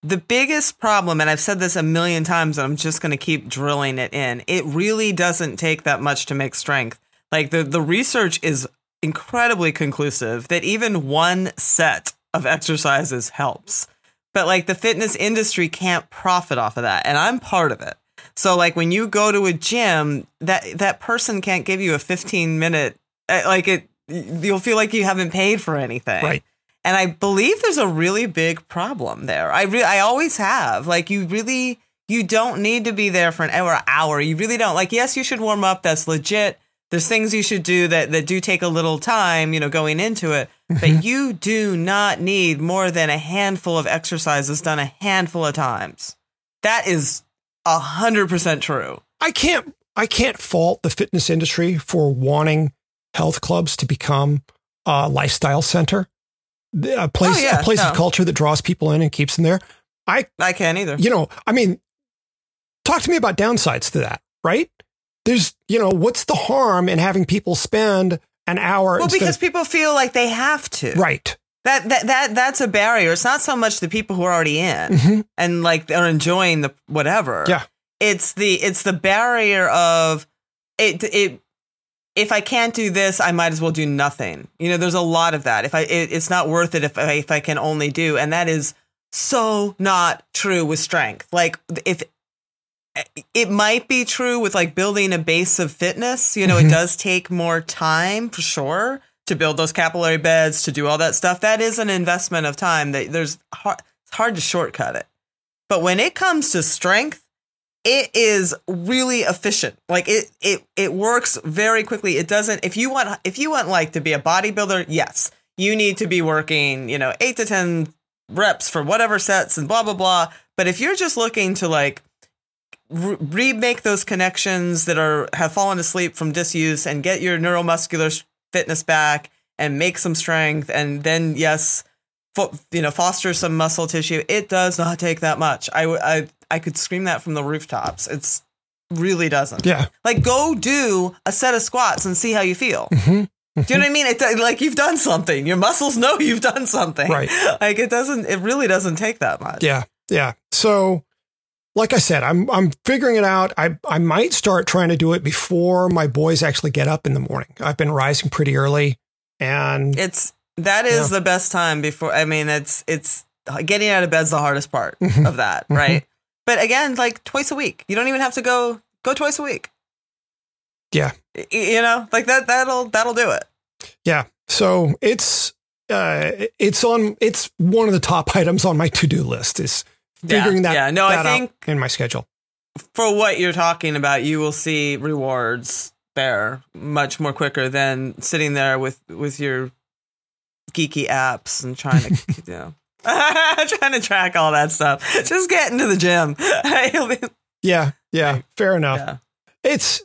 The biggest problem, and I've said this a million times, and I'm just going to keep drilling it in. It really doesn't take that much to make strength. Like the, the research is incredibly conclusive that even one set of exercises helps. But like the fitness industry can't profit off of that. And I'm part of it. So like when you go to a gym, that that person can't give you a fifteen minute, like it, you'll feel like you haven't paid for anything. Right. And I believe there's a really big problem there. I re- I always have. Like, you really, you don't need to be there for an hour, hour. You really don't. Like, yes, you should warm up. That's legit. There's things you should do that, that do take a little time, you know, going into it. But you do not need more than a handful of exercises done a handful of times. That is one hundred percent true. I can't, I can't fault the fitness industry for wanting health clubs to become a lifestyle center. A place, oh, yeah, a place no. of culture that draws people in and keeps them there. I I can't either. You know, I mean, talk to me about downsides to that, right? There's, you know, what's the harm in having people spend an hour? Well, because of, people feel like they have to, right? That that that that's a barrier. It's not so much the people who are already in mm-hmm. and like are enjoying the whatever. Yeah, it's the it's the barrier of it it. If I can't do this, I might as well do nothing. You know, there's a lot of that. If I, it, it's not worth it if I, if I can only do, and that is so not true with strength. Like if it might be true with like building a base of fitness, you know, mm-hmm. it does take more time for sure to build those capillary beds, to do all that stuff. That is an investment of time that there's hard, it's hard to shortcut it. But when it comes to strength, it is really efficient. Like it, it, it works very quickly. It doesn't, if you want, if you want like to be a bodybuilder, yes, you need to be working, you know, eight to ten reps for whatever sets and blah, blah, blah. But if you're just looking to like re- remake those connections that are, have fallen asleep from disuse and get your neuromuscular fitness back and make some strength and then yes, fo- you know, foster some muscle tissue, it does not take that much. I, I, I could scream that from the rooftops. It's really doesn't. Yeah. Like go do a set of squats and see how you feel. Mm-hmm. Do you know what I mean? It's like you've done something. Your muscles know you've done something. Right. Like it doesn't, it really doesn't take that much. Yeah. Yeah. So like I said, I'm, I'm figuring it out. I, I might start trying to do it before my boys actually get up in the morning. I've been rising pretty early and it's, that is yeah. the best time before. I mean, it's, it's getting out of bed's the hardest part mm-hmm. of that. Right. Mm-hmm. But again, like twice a week, you don't even have to go, go twice a week. Yeah. You know, like that, that'll, that'll do it. Yeah. So it's, uh, it's on, it's one of the top items on my to-do list is figuring yeah, that, yeah. No, that I think out in my schedule. For what you're talking about, you will see rewards there much more quicker than sitting there with, with your geeky apps and trying to, you know. Trying to track all that stuff. Just get into the gym. yeah, yeah, fair enough. Yeah. It's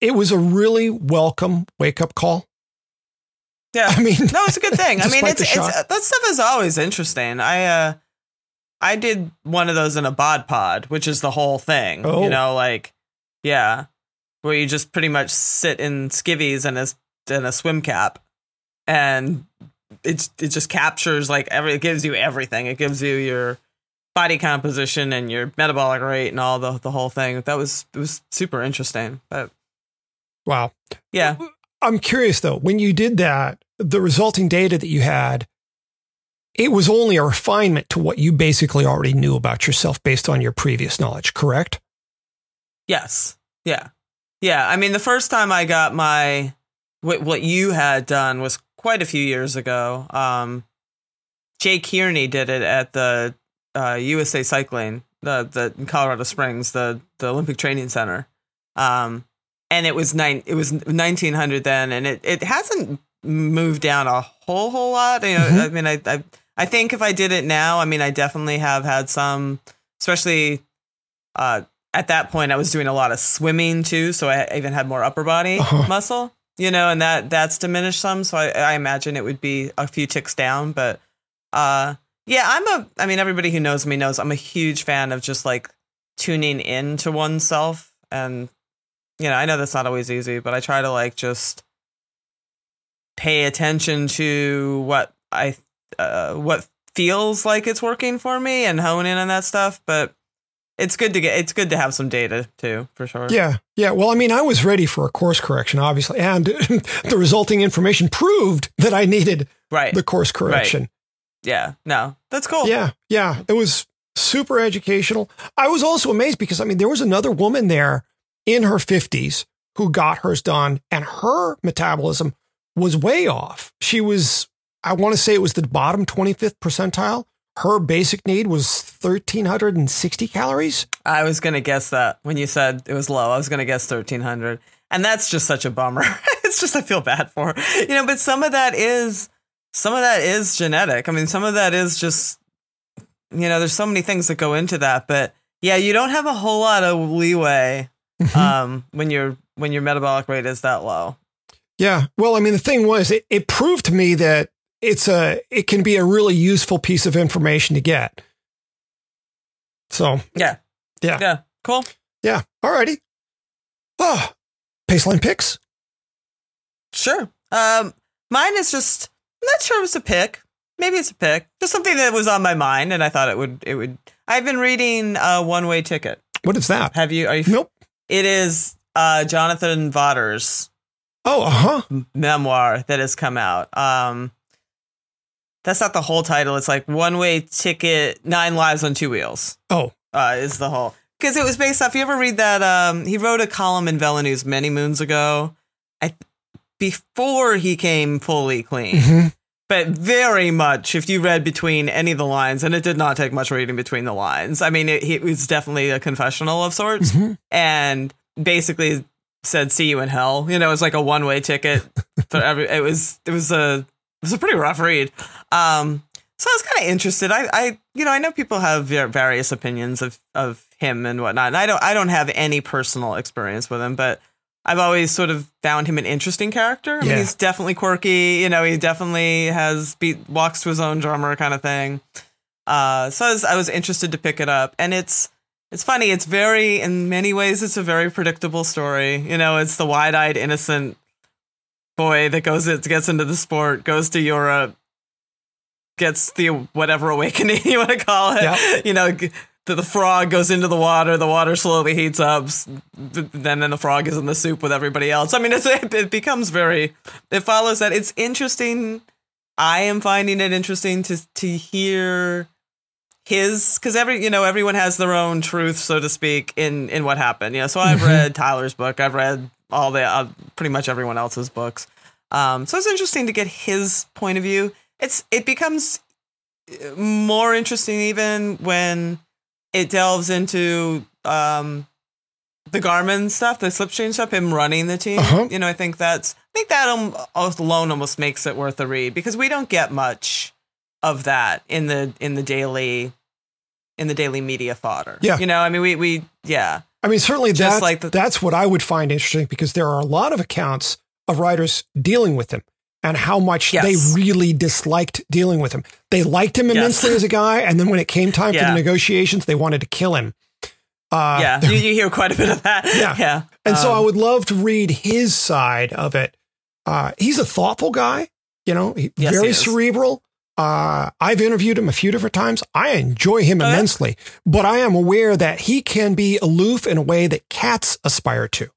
it was a really welcome wake up call. Yeah, I mean, no, it's a good thing. I mean, it's, it's uh, that stuff is always interesting. I uh, I did one of those in a bod pod, which is the whole thing. Oh. You know, like yeah, where you just pretty much sit in skivvies and a and a swim cap and. It's, it just captures like every, it gives you everything. It gives you your body composition and your metabolic rate and all the, the whole thing. That was, it was super interesting, but wow. Yeah. I'm curious though, when you did that, the resulting data that you had, it was only a refinement to what you basically already knew about yourself based on your previous knowledge, correct? Yes. Yeah. Yeah. I mean, the first time I got my, what, what you had done was quite a few years ago. Um, Jay Kearney did it at the uh, U S A Cycling, the the in Colorado Springs, the the Olympic Training Center, um, and it was nine. It was nineteen hundred then, and it, it hasn't moved down a whole whole lot. You know, mm-hmm. I mean, I, I I think if I did it now, I mean, I definitely have had some, especially uh, at that point, I was doing a lot of swimming too, so I even had more upper body uh-huh. muscle. You know, and that that's diminished some. So I, I imagine it would be a few ticks down. But uh, yeah, I'm a I mean, everybody who knows me knows I'm a huge fan of just like tuning in to oneself. And, you know, I know that's not always easy, but I try to like just pay attention to what I uh, what feels like it's working for me and hone in on that stuff. But It's good to get, it's good to have some data too, for sure. Yeah. Yeah. Well, I mean, I was ready for a course correction, obviously. And the resulting information proved that I needed right. the course correction. Right. Yeah. No, that's cool. Yeah. Yeah. It was super educational. I was also amazed because, I mean, there was another woman there in her fifties who got hers done and her metabolism was way off. She was, I want to say it was the bottom twenty-fifth percentile. Her basic need was one thousand three hundred sixty calories. I was going to guess that when you said it was low, I was going to guess one thousand three hundred. And that's just such a bummer. It's just, I feel bad for her. You know, but some of that is, some of that is genetic. I mean, some of that is just, you know, there's so many things that go into that, but yeah, you don't have a whole lot of leeway um, when you're, when your metabolic rate is that low. Yeah. Well, I mean, the thing was, it, it proved to me that It's a, it can be a really useful piece of information to get. So yeah. Yeah. Yeah. Cool. Yeah. Alrighty. Oh, Paceline picks. Sure. Um, mine is just, I'm not sure it was a pick. Maybe it's a pick. Just something that was on my mind. And I thought it would, it would, I've been reading a One-Way Ticket. What is that? Have you, are you, nope. It is, uh, Jonathan Voder's oh, uh-huh. memoir that has come out. Um, That's not the whole title. It's like One-Way Ticket, Nine Lives on Two Wheels. Oh, uh, is the whole, because it was based off. You ever read that? Um, he wrote a column in Vela News many moons ago, I, before he came fully clean. Mm-hmm. But very much, if you read between any of the lines, and it did not take much reading between the lines. I mean, it, it was definitely a confessional of sorts, mm-hmm. and basically said, "See you in hell." You know, it's like a one-way ticket for every. It was it was a it was a pretty rough read. Um, so I was kind of interested. I, I you know I know people have various opinions of, of him and whatnot. And I don't I don't have any personal experience with him, but I've always sort of found him an interesting character. I yeah. mean, he's definitely quirky. You know, he definitely has beat, walks to his own drummer kind of thing. Uh, so I was, I was interested to pick it up. And it's it's funny. It's very, in many ways, it's a very predictable story. You know, it's the wide-eyed, innocent boy that goes gets into the sport, goes to Europe, gets the whatever awakening you want to call it, yep. you know, The, the frog goes into the water, the water slowly heats up, then then the frog is in the soup with everybody else. I mean, it's, it becomes very, it follows that. It's interesting. I am finding it interesting to to hear his, because every, you know, everyone has their own truth, so to speak, in, in what happened. You know, so I've read Tyler's book. I've read all the, uh, pretty much everyone else's books. Um, so it's interesting to get his point of view. It's, it becomes more interesting even when it delves into um, the Garmin stuff, the slipstream stuff, him running the team. Uh-huh. You know, I think that's, I think that alone almost makes it worth a read, because we don't get much of that in the in the daily in the daily media fodder. Yeah, you know, I mean, we we yeah. I mean, certainly that's like the, that's what I would find interesting, because there are a lot of accounts of riders dealing with him and how much yes. they really disliked dealing with him. They liked him immensely yes. as a guy, and then when it came time yeah. for the negotiations, they wanted to kill him. Uh, yeah, you, you hear quite a bit of that. Yeah. yeah. And um, so I would love to read his side of it. Uh, he's a thoughtful guy, you know, he, yes, very he cerebral. Uh, I've interviewed him a few different times. I enjoy him oh, immensely, yeah. but I am aware that he can be aloof in a way that cats aspire to.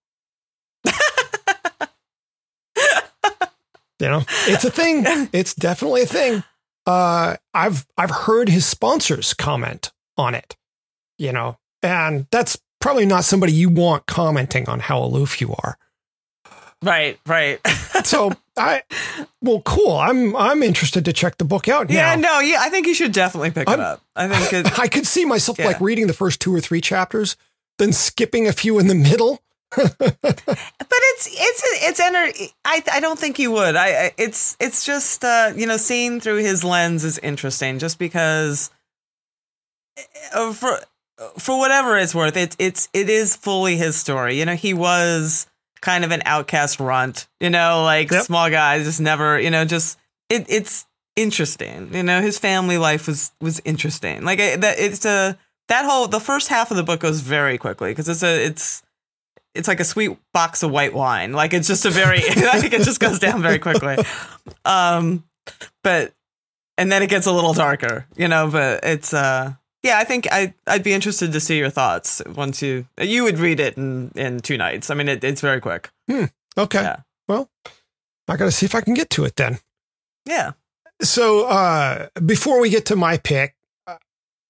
You know, it's a thing. It's definitely a thing. Uh, I've I've heard his sponsors comment on it, you know, and that's probably not somebody you want commenting on how aloof you are. Right, right. So I, well, cool. I'm I'm interested to check the book out now. Yeah, no, yeah, I think you should definitely pick I'm, it up. I think it, I could see myself yeah. like reading the first two or three chapters, then skipping a few in the middle. But it's it's it's energy. I I don't think you would. I, I it's it's just uh, you know, seeing through his lens is interesting, just because for for whatever it's worth, it's it's it is fully his story. You know, he was kind of an outcast runt. You know, like yep. small guy, just never. You know, just it it's interesting. You know, his family life was was interesting. Like I, that it's a that whole the first half of the book goes very quickly, because it's a it's. It's like a sweet box of white wine. Like it's just a very, I think it just goes down very quickly. Um, but, and then it gets a little darker, you know, but it's, uh, yeah, I think I, I'd be interested to see your thoughts once you, you would read it in, in two nights. I mean, it, it's very quick. Hmm. Okay. Yeah. Well, I got to see if I can get to it then. Yeah. So, uh, before we get to my pick,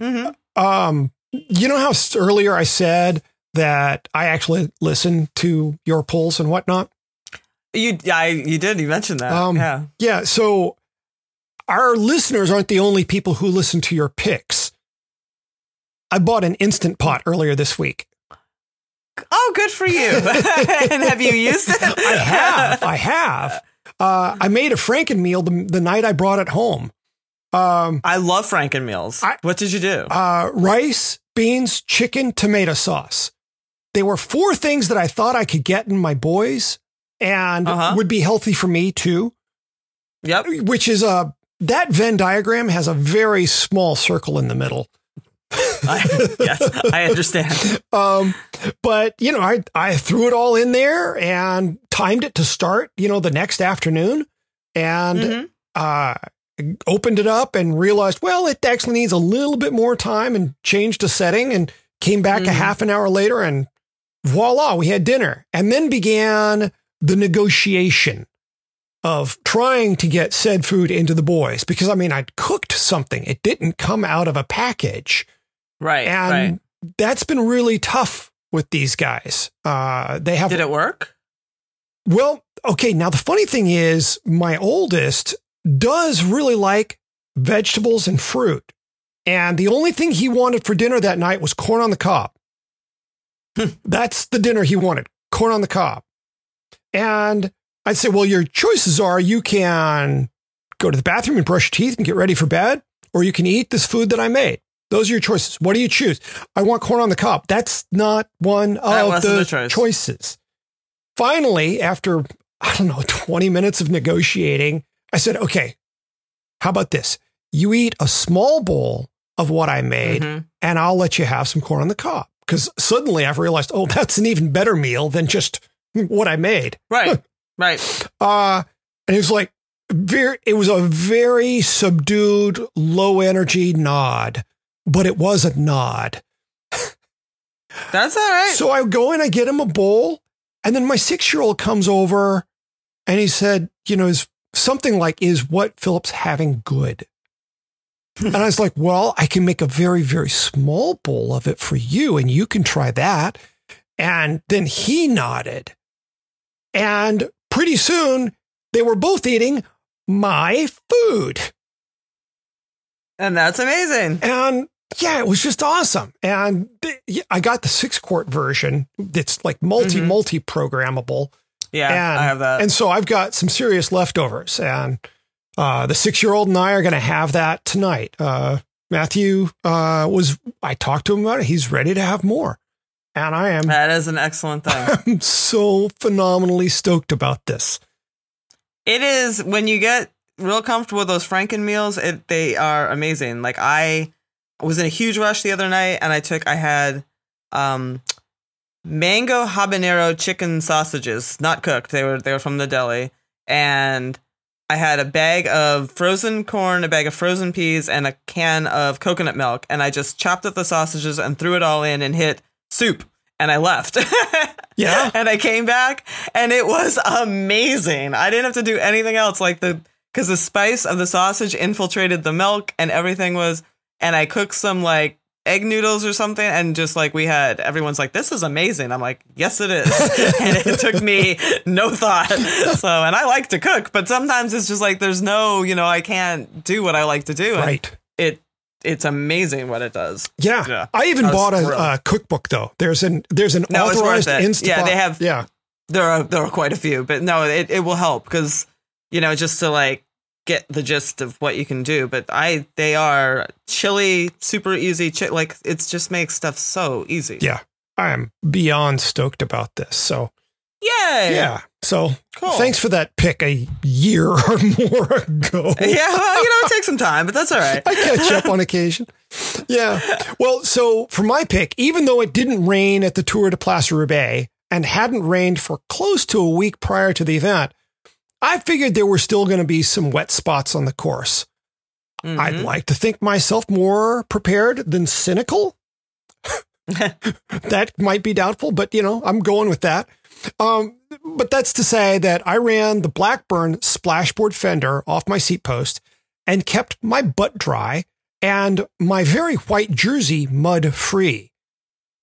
mm-hmm. um, you know how earlier I said that I actually listen to your polls and whatnot. You, I, you did. You mentioned that. Um, yeah. Yeah. So our listeners aren't the only people who listen to your picks. I bought an Instant Pot earlier this week. Oh, good for you. And have you used it? I have. I have. Uh, I made a Frankenmeal the, the night I brought it home. Um, I love Frankenmeals. I, what did you do? Uh, rice, beans, chicken, tomato sauce. There were four things that I thought I could get in my boys and uh-huh. would be healthy for me too. Yep. Which is a, that Venn diagram has a very small circle in the middle. I, yes, I understand. Um, but you know, I, I threw it all in there and timed it to start, you know, the next afternoon, and, mm-hmm. uh, opened it up and realized, well, it actually needs a little bit more time, and changed a setting, and came back mm-hmm. a half an hour later, and voila, we had dinner. And then began the negotiation of trying to get said food into the boys, because I mean, I'd cooked something. It didn't come out of a package. Right. And right. that's been really tough with these guys. Uh, they have. Did it work? Well, okay. Now the funny thing is, my oldest does really like vegetables and fruit. And the only thing he wanted for dinner that night was corn on the cob. That's the dinner he wanted, corn on the cob. And I said, well, your choices are you can go to the bathroom and brush your teeth and get ready for bed, or you can eat this food that I made. Those are your choices. What do you choose? I want corn on the cob. That's not one of the, the choice. choices. Finally, after, I don't know, twenty minutes of negotiating, I said, okay, how about this? You eat a small bowl of what I made, mm-hmm. and I'll let you have some corn on the cob. Because suddenly I've realized, oh, that's an even better meal than just what I made. Right, right. Uh, and it was like, very, it was a very subdued, low energy nod, but it was a nod. That's all right. So I go and I get him a bowl, and then my six-year-old comes over, and he said, you know, is something like, is what Philip's having good? And I was like, well, I can make a very, very small bowl of it for you, and you can try that. And then he nodded. And pretty soon, they were both eating my food. And that's amazing. And yeah, it was just awesome. And th- I got the six-quart version that's like multi, mm-hmm. multi-programmable. Yeah, and, I have that. And so I've got some serious leftovers, and... Uh, the six-year-old and I are going to have that tonight. Uh, Matthew uh, was, I talked to him about it. He's ready to have more. And I am. That is an excellent thing. I'm so phenomenally stoked about this. It is. When you get real comfortable with those Franken meals, it, they are amazing. Like, I was in a huge rush the other night, and I took, I had um, mango habanero chicken sausages, not cooked. They were, they were from the deli. And I had a bag of frozen corn, a bag of frozen peas, and a can of coconut milk. And I just chopped up the sausages and threw it all in and hit soup. And I left. Yeah. And I came back, and it was amazing. I didn't have to do anything else, like the, because the spice of the sausage infiltrated the milk and everything was, and I cooked some like egg noodles or something. And just like we had, everyone's like, this is amazing. I'm like, yes, it is. And it took me no thought. So, and I like to cook, but sometimes it's just like, there's no, you know, I can't do what I like to do. And right. It, it's amazing what it does. Yeah. yeah. I even I bought a uh, cookbook though. There's an, there's an no, authorized Instabox. Yeah. They have, yeah, there are, there are quite a few, but no, it, it will help. Cause you know, just to like, get the gist of what you can do, but I they are chili, super easy, chi- like it's just makes stuff so easy. Yeah, I am beyond stoked about this. So yay! Yeah, so cool. Thanks for that pick a year or more ago. Yeah, well, you know, it takes some time, but that's all right. I catch up on occasion. Yeah, well, so for my pick, even though it didn't rain at the Tour de Paris-Roubaix and hadn't rained for close to a week prior to the event, I figured there were still going to be some wet spots on the course. Mm-hmm. I'd like to think myself more prepared than cynical. That might be doubtful, but, you know, I'm going with that. Um, but that's to say that I ran the Blackburn splashboard fender off my seat post and kept my butt dry and my very white jersey mud free.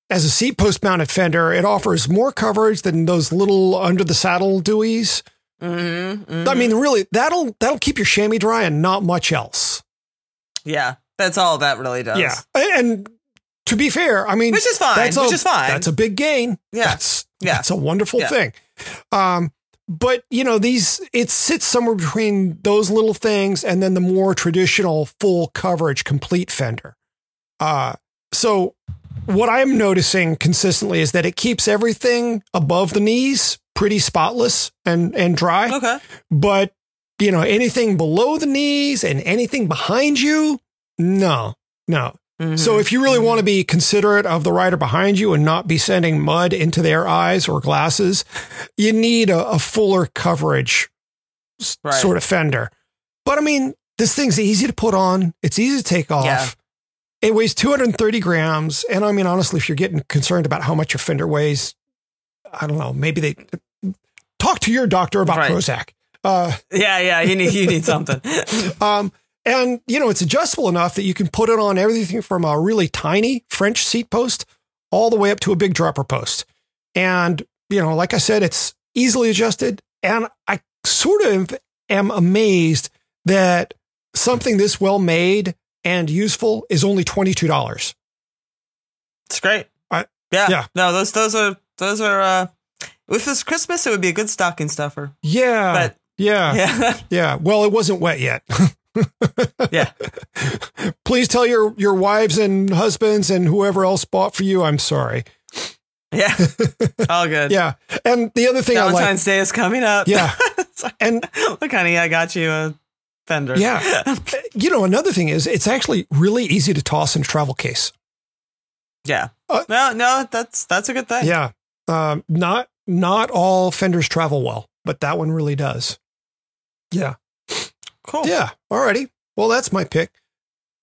As a seat post mounted fender, it offers more coverage than those little under the saddle dewies. Mm-hmm, mm-hmm. I mean, really, that'll that'll keep your chamois dry and not much else. Yeah, that's all that really does. Yeah, and to be fair, I mean, which is fine. That's which a, is fine. That's a big gain. Yeah, that's, yeah. that's a wonderful yeah. thing. Um, but you know, these it sits somewhere between those little things and then the more traditional full coverage complete fender. Uh, so what I'm noticing consistently is that it keeps everything above the knees pretty spotless and, and dry. Okay. But, you know, anything below the knees and anything behind you, no, no. Mm-hmm. So if you really mm-hmm. want to be considerate of the rider behind you and not be sending mud into their eyes or glasses, you need a, a fuller coverage right. sort of fender. But I mean, this thing's easy to put on. It's easy to take off. Yeah. It weighs two hundred thirty grams. And I mean, honestly, if you're getting concerned about how much your fender weighs, I don't know, maybe they talk to your doctor about right. Prozac. Uh, yeah, yeah, you need, you need something. um, and, you know, it's adjustable enough that you can put it on everything from a really tiny French seat post all the way up to a big dropper post. And, you know, like I said, it's easily adjusted. And I sort of am amazed that something this well made and useful is only twenty-two dollars. It's great. I, yeah. yeah. No, those, those are, those are, uh, if it's Christmas, it would be a good stocking stuffer. Yeah. But, yeah. Yeah. yeah. Well, it wasn't wet yet. yeah. Please tell your, your wives and husbands and whoever else bought for you. I'm sorry. Yeah. All good. yeah. And the other thing, Valentine's I like, Day is coming up. Yeah. like, and look, honey, I got you a fender. Yeah. you know, another thing is it's actually really easy to toss in a travel case. Yeah. Uh, no, no, that's, that's a good thing. Yeah. Um, not, not all fenders travel well, but that one really does. Yeah. Cool. Yeah. Alrighty. Well, that's my pick.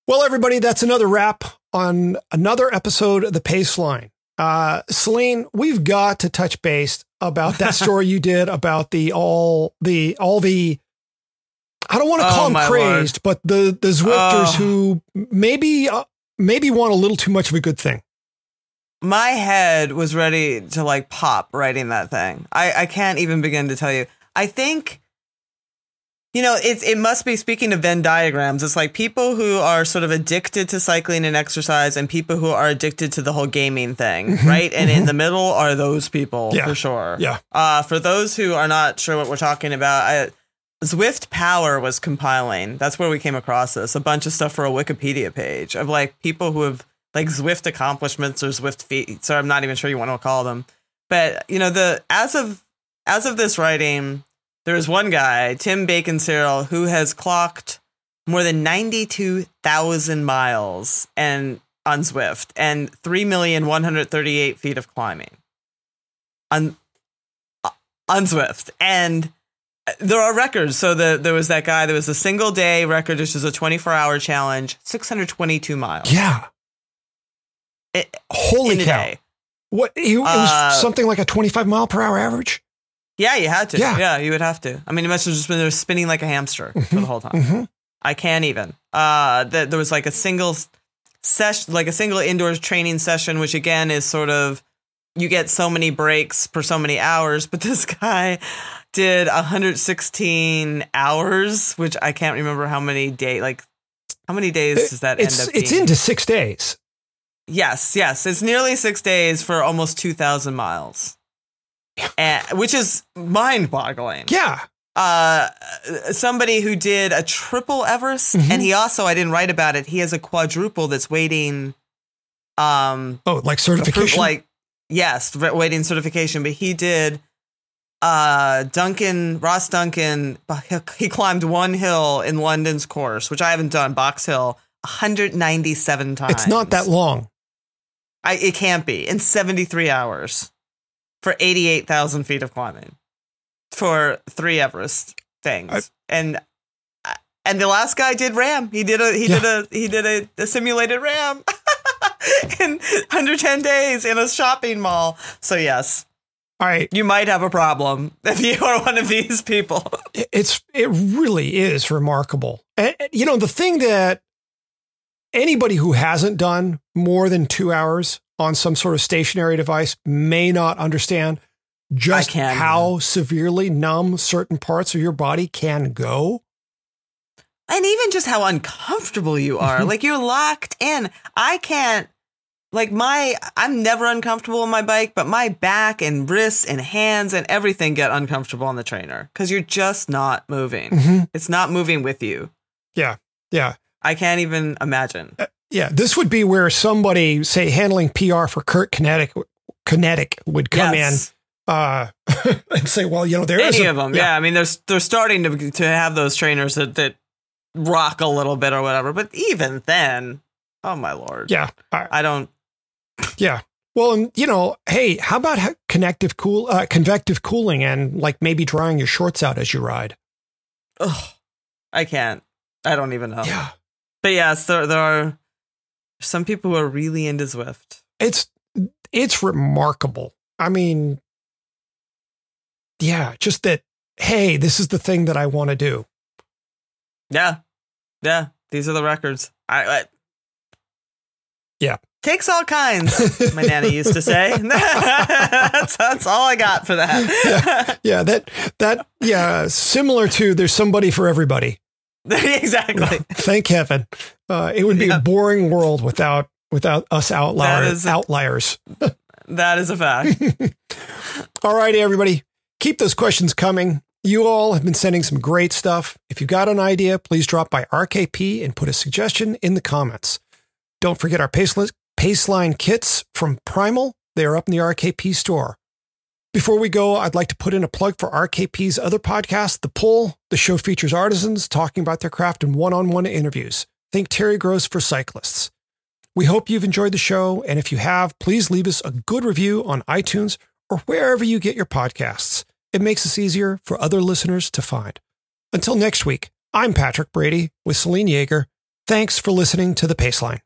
Well, everybody, that's another wrap on another episode of The Paceline. Uh, Celine, we've got to touch base about that story you did about the, all the, all the, I don't want to call oh, them crazed, Lord. But the, the Zwifters oh. who maybe, uh, maybe want a little too much of a good thing. My head was ready to like pop writing that thing. I, I can't even begin to tell you. I think, you know, it's, it must be, speaking of Venn diagrams, it's like people who are sort of addicted to cycling and exercise and people who are addicted to the whole gaming thing. Mm-hmm. Right. And mm-hmm. in the middle are those people yeah. for sure. Yeah. Uh, for those who are not sure what we're talking about, I, Zwift Power was compiling. That's where we came across this. A bunch of stuff for a Wikipedia page of like people who have like Zwift accomplishments or Zwift feats. So I'm not even sure you want to call them. But, you know, the as of as of this writing, there is one guy, Tim Bacon Cyril, who has clocked more than ninety-two thousand miles and on Zwift and three million one hundred thirty-eight feet of climbing on on Zwift. And there are records. So the, there was that guy. There was a single day record, which is a twenty-four hour challenge, six hundred twenty-two miles. Yeah. It, Holy cow. What? It, it was uh, something like a twenty-five mile per hour average. Yeah, you had to. Yeah, yeah you would have to. I mean, it must have just been there spinning like a hamster mm-hmm. for the whole time. Mm-hmm. I can't even. Uh, th- there was like a single session, like a single indoor training session, which again is sort of, you get so many breaks for so many hours, but this guy did one hundred sixteen hours, which I can't remember how many day, like how many days it, does that end up being? It's into six days. Yes, yes. It's nearly six days for almost two thousand miles, and, which is mind boggling. Yeah. Uh, somebody who did a triple Everest mm-hmm. and he also, I didn't write about it. He has a quadruple that's waiting. Um, oh, like certification, like, yes, waiting certification, but he did uh, Duncan, Ross Duncan. He climbed one hill in London's course, which I haven't done, Box Hill, one hundred ninety-seven times. It's not that long. I, it can't be. In seventy-three hours for eighty-eight thousand feet of climbing for three Everest things. I, and and the last guy did RAM. He did a he yeah. did a he did a, a simulated RAM. In one hundred ten days in a shopping mall. So yes, all right. You might have a problem if you are one of these people. It's it really is remarkable. And, you know, the thing that anybody who hasn't done more than two hours on some sort of stationary device may not understand just how severely numb certain parts of your body can go. And even just how uncomfortable you are, like you're locked in. I can't like my I'm never uncomfortable on my bike, but my back and wrists and hands and everything get uncomfortable on the trainer because you're just not moving. Mm-hmm. It's not moving with you. Yeah. Yeah. I can't even imagine. Uh, yeah. This would be where somebody, say, handling P R for Kurt Kinetic, Kinetic would come yes. in. Uh, and say, well, you know, there Any is any of them. Yeah. yeah. I mean, there's they're starting to, to have those trainers that that. rock a little bit or whatever, but even then, oh my Lord. Yeah. I, I don't. Yeah. Well, and you know, hey, how about connective cool, uh, convective cooling and like maybe drying your shorts out as you ride? Ugh, I can't. I don't even know. Yeah. But yes, there, there are some people who are really into Zwift. It's, it's remarkable. I mean, yeah, just that, hey, this is the thing that I want to do. Yeah. Yeah. These are the records. I, I Yeah. Takes all kinds, my nanny used to say. that's, that's all I got for that. yeah, yeah. That, that, yeah. Similar to there's somebody for everybody. Exactly. Thank heaven. Uh, it would be yeah. a boring world without without us outlier, that is, outliers. That is a fact. All right, everybody. Keep those questions coming. You all have been sending some great stuff. If you've got an idea, please drop by R K P and put a suggestion in the comments. Don't forget our Paceline, Paceline kits from Primal. They are up in the R K P store. Before we go, I'd like to put in a plug for R K P's other podcast, The Pull. The show features artisans talking about their craft in one-on-one interviews. Think Terry Gross for cyclists. We hope you've enjoyed the show, and if you have, please leave us a good review on iTunes or wherever you get your podcasts. It makes us easier for other listeners to find. Until next week, I'm Patrick Brady with Celine Yeager. Thanks for listening to The Paceline.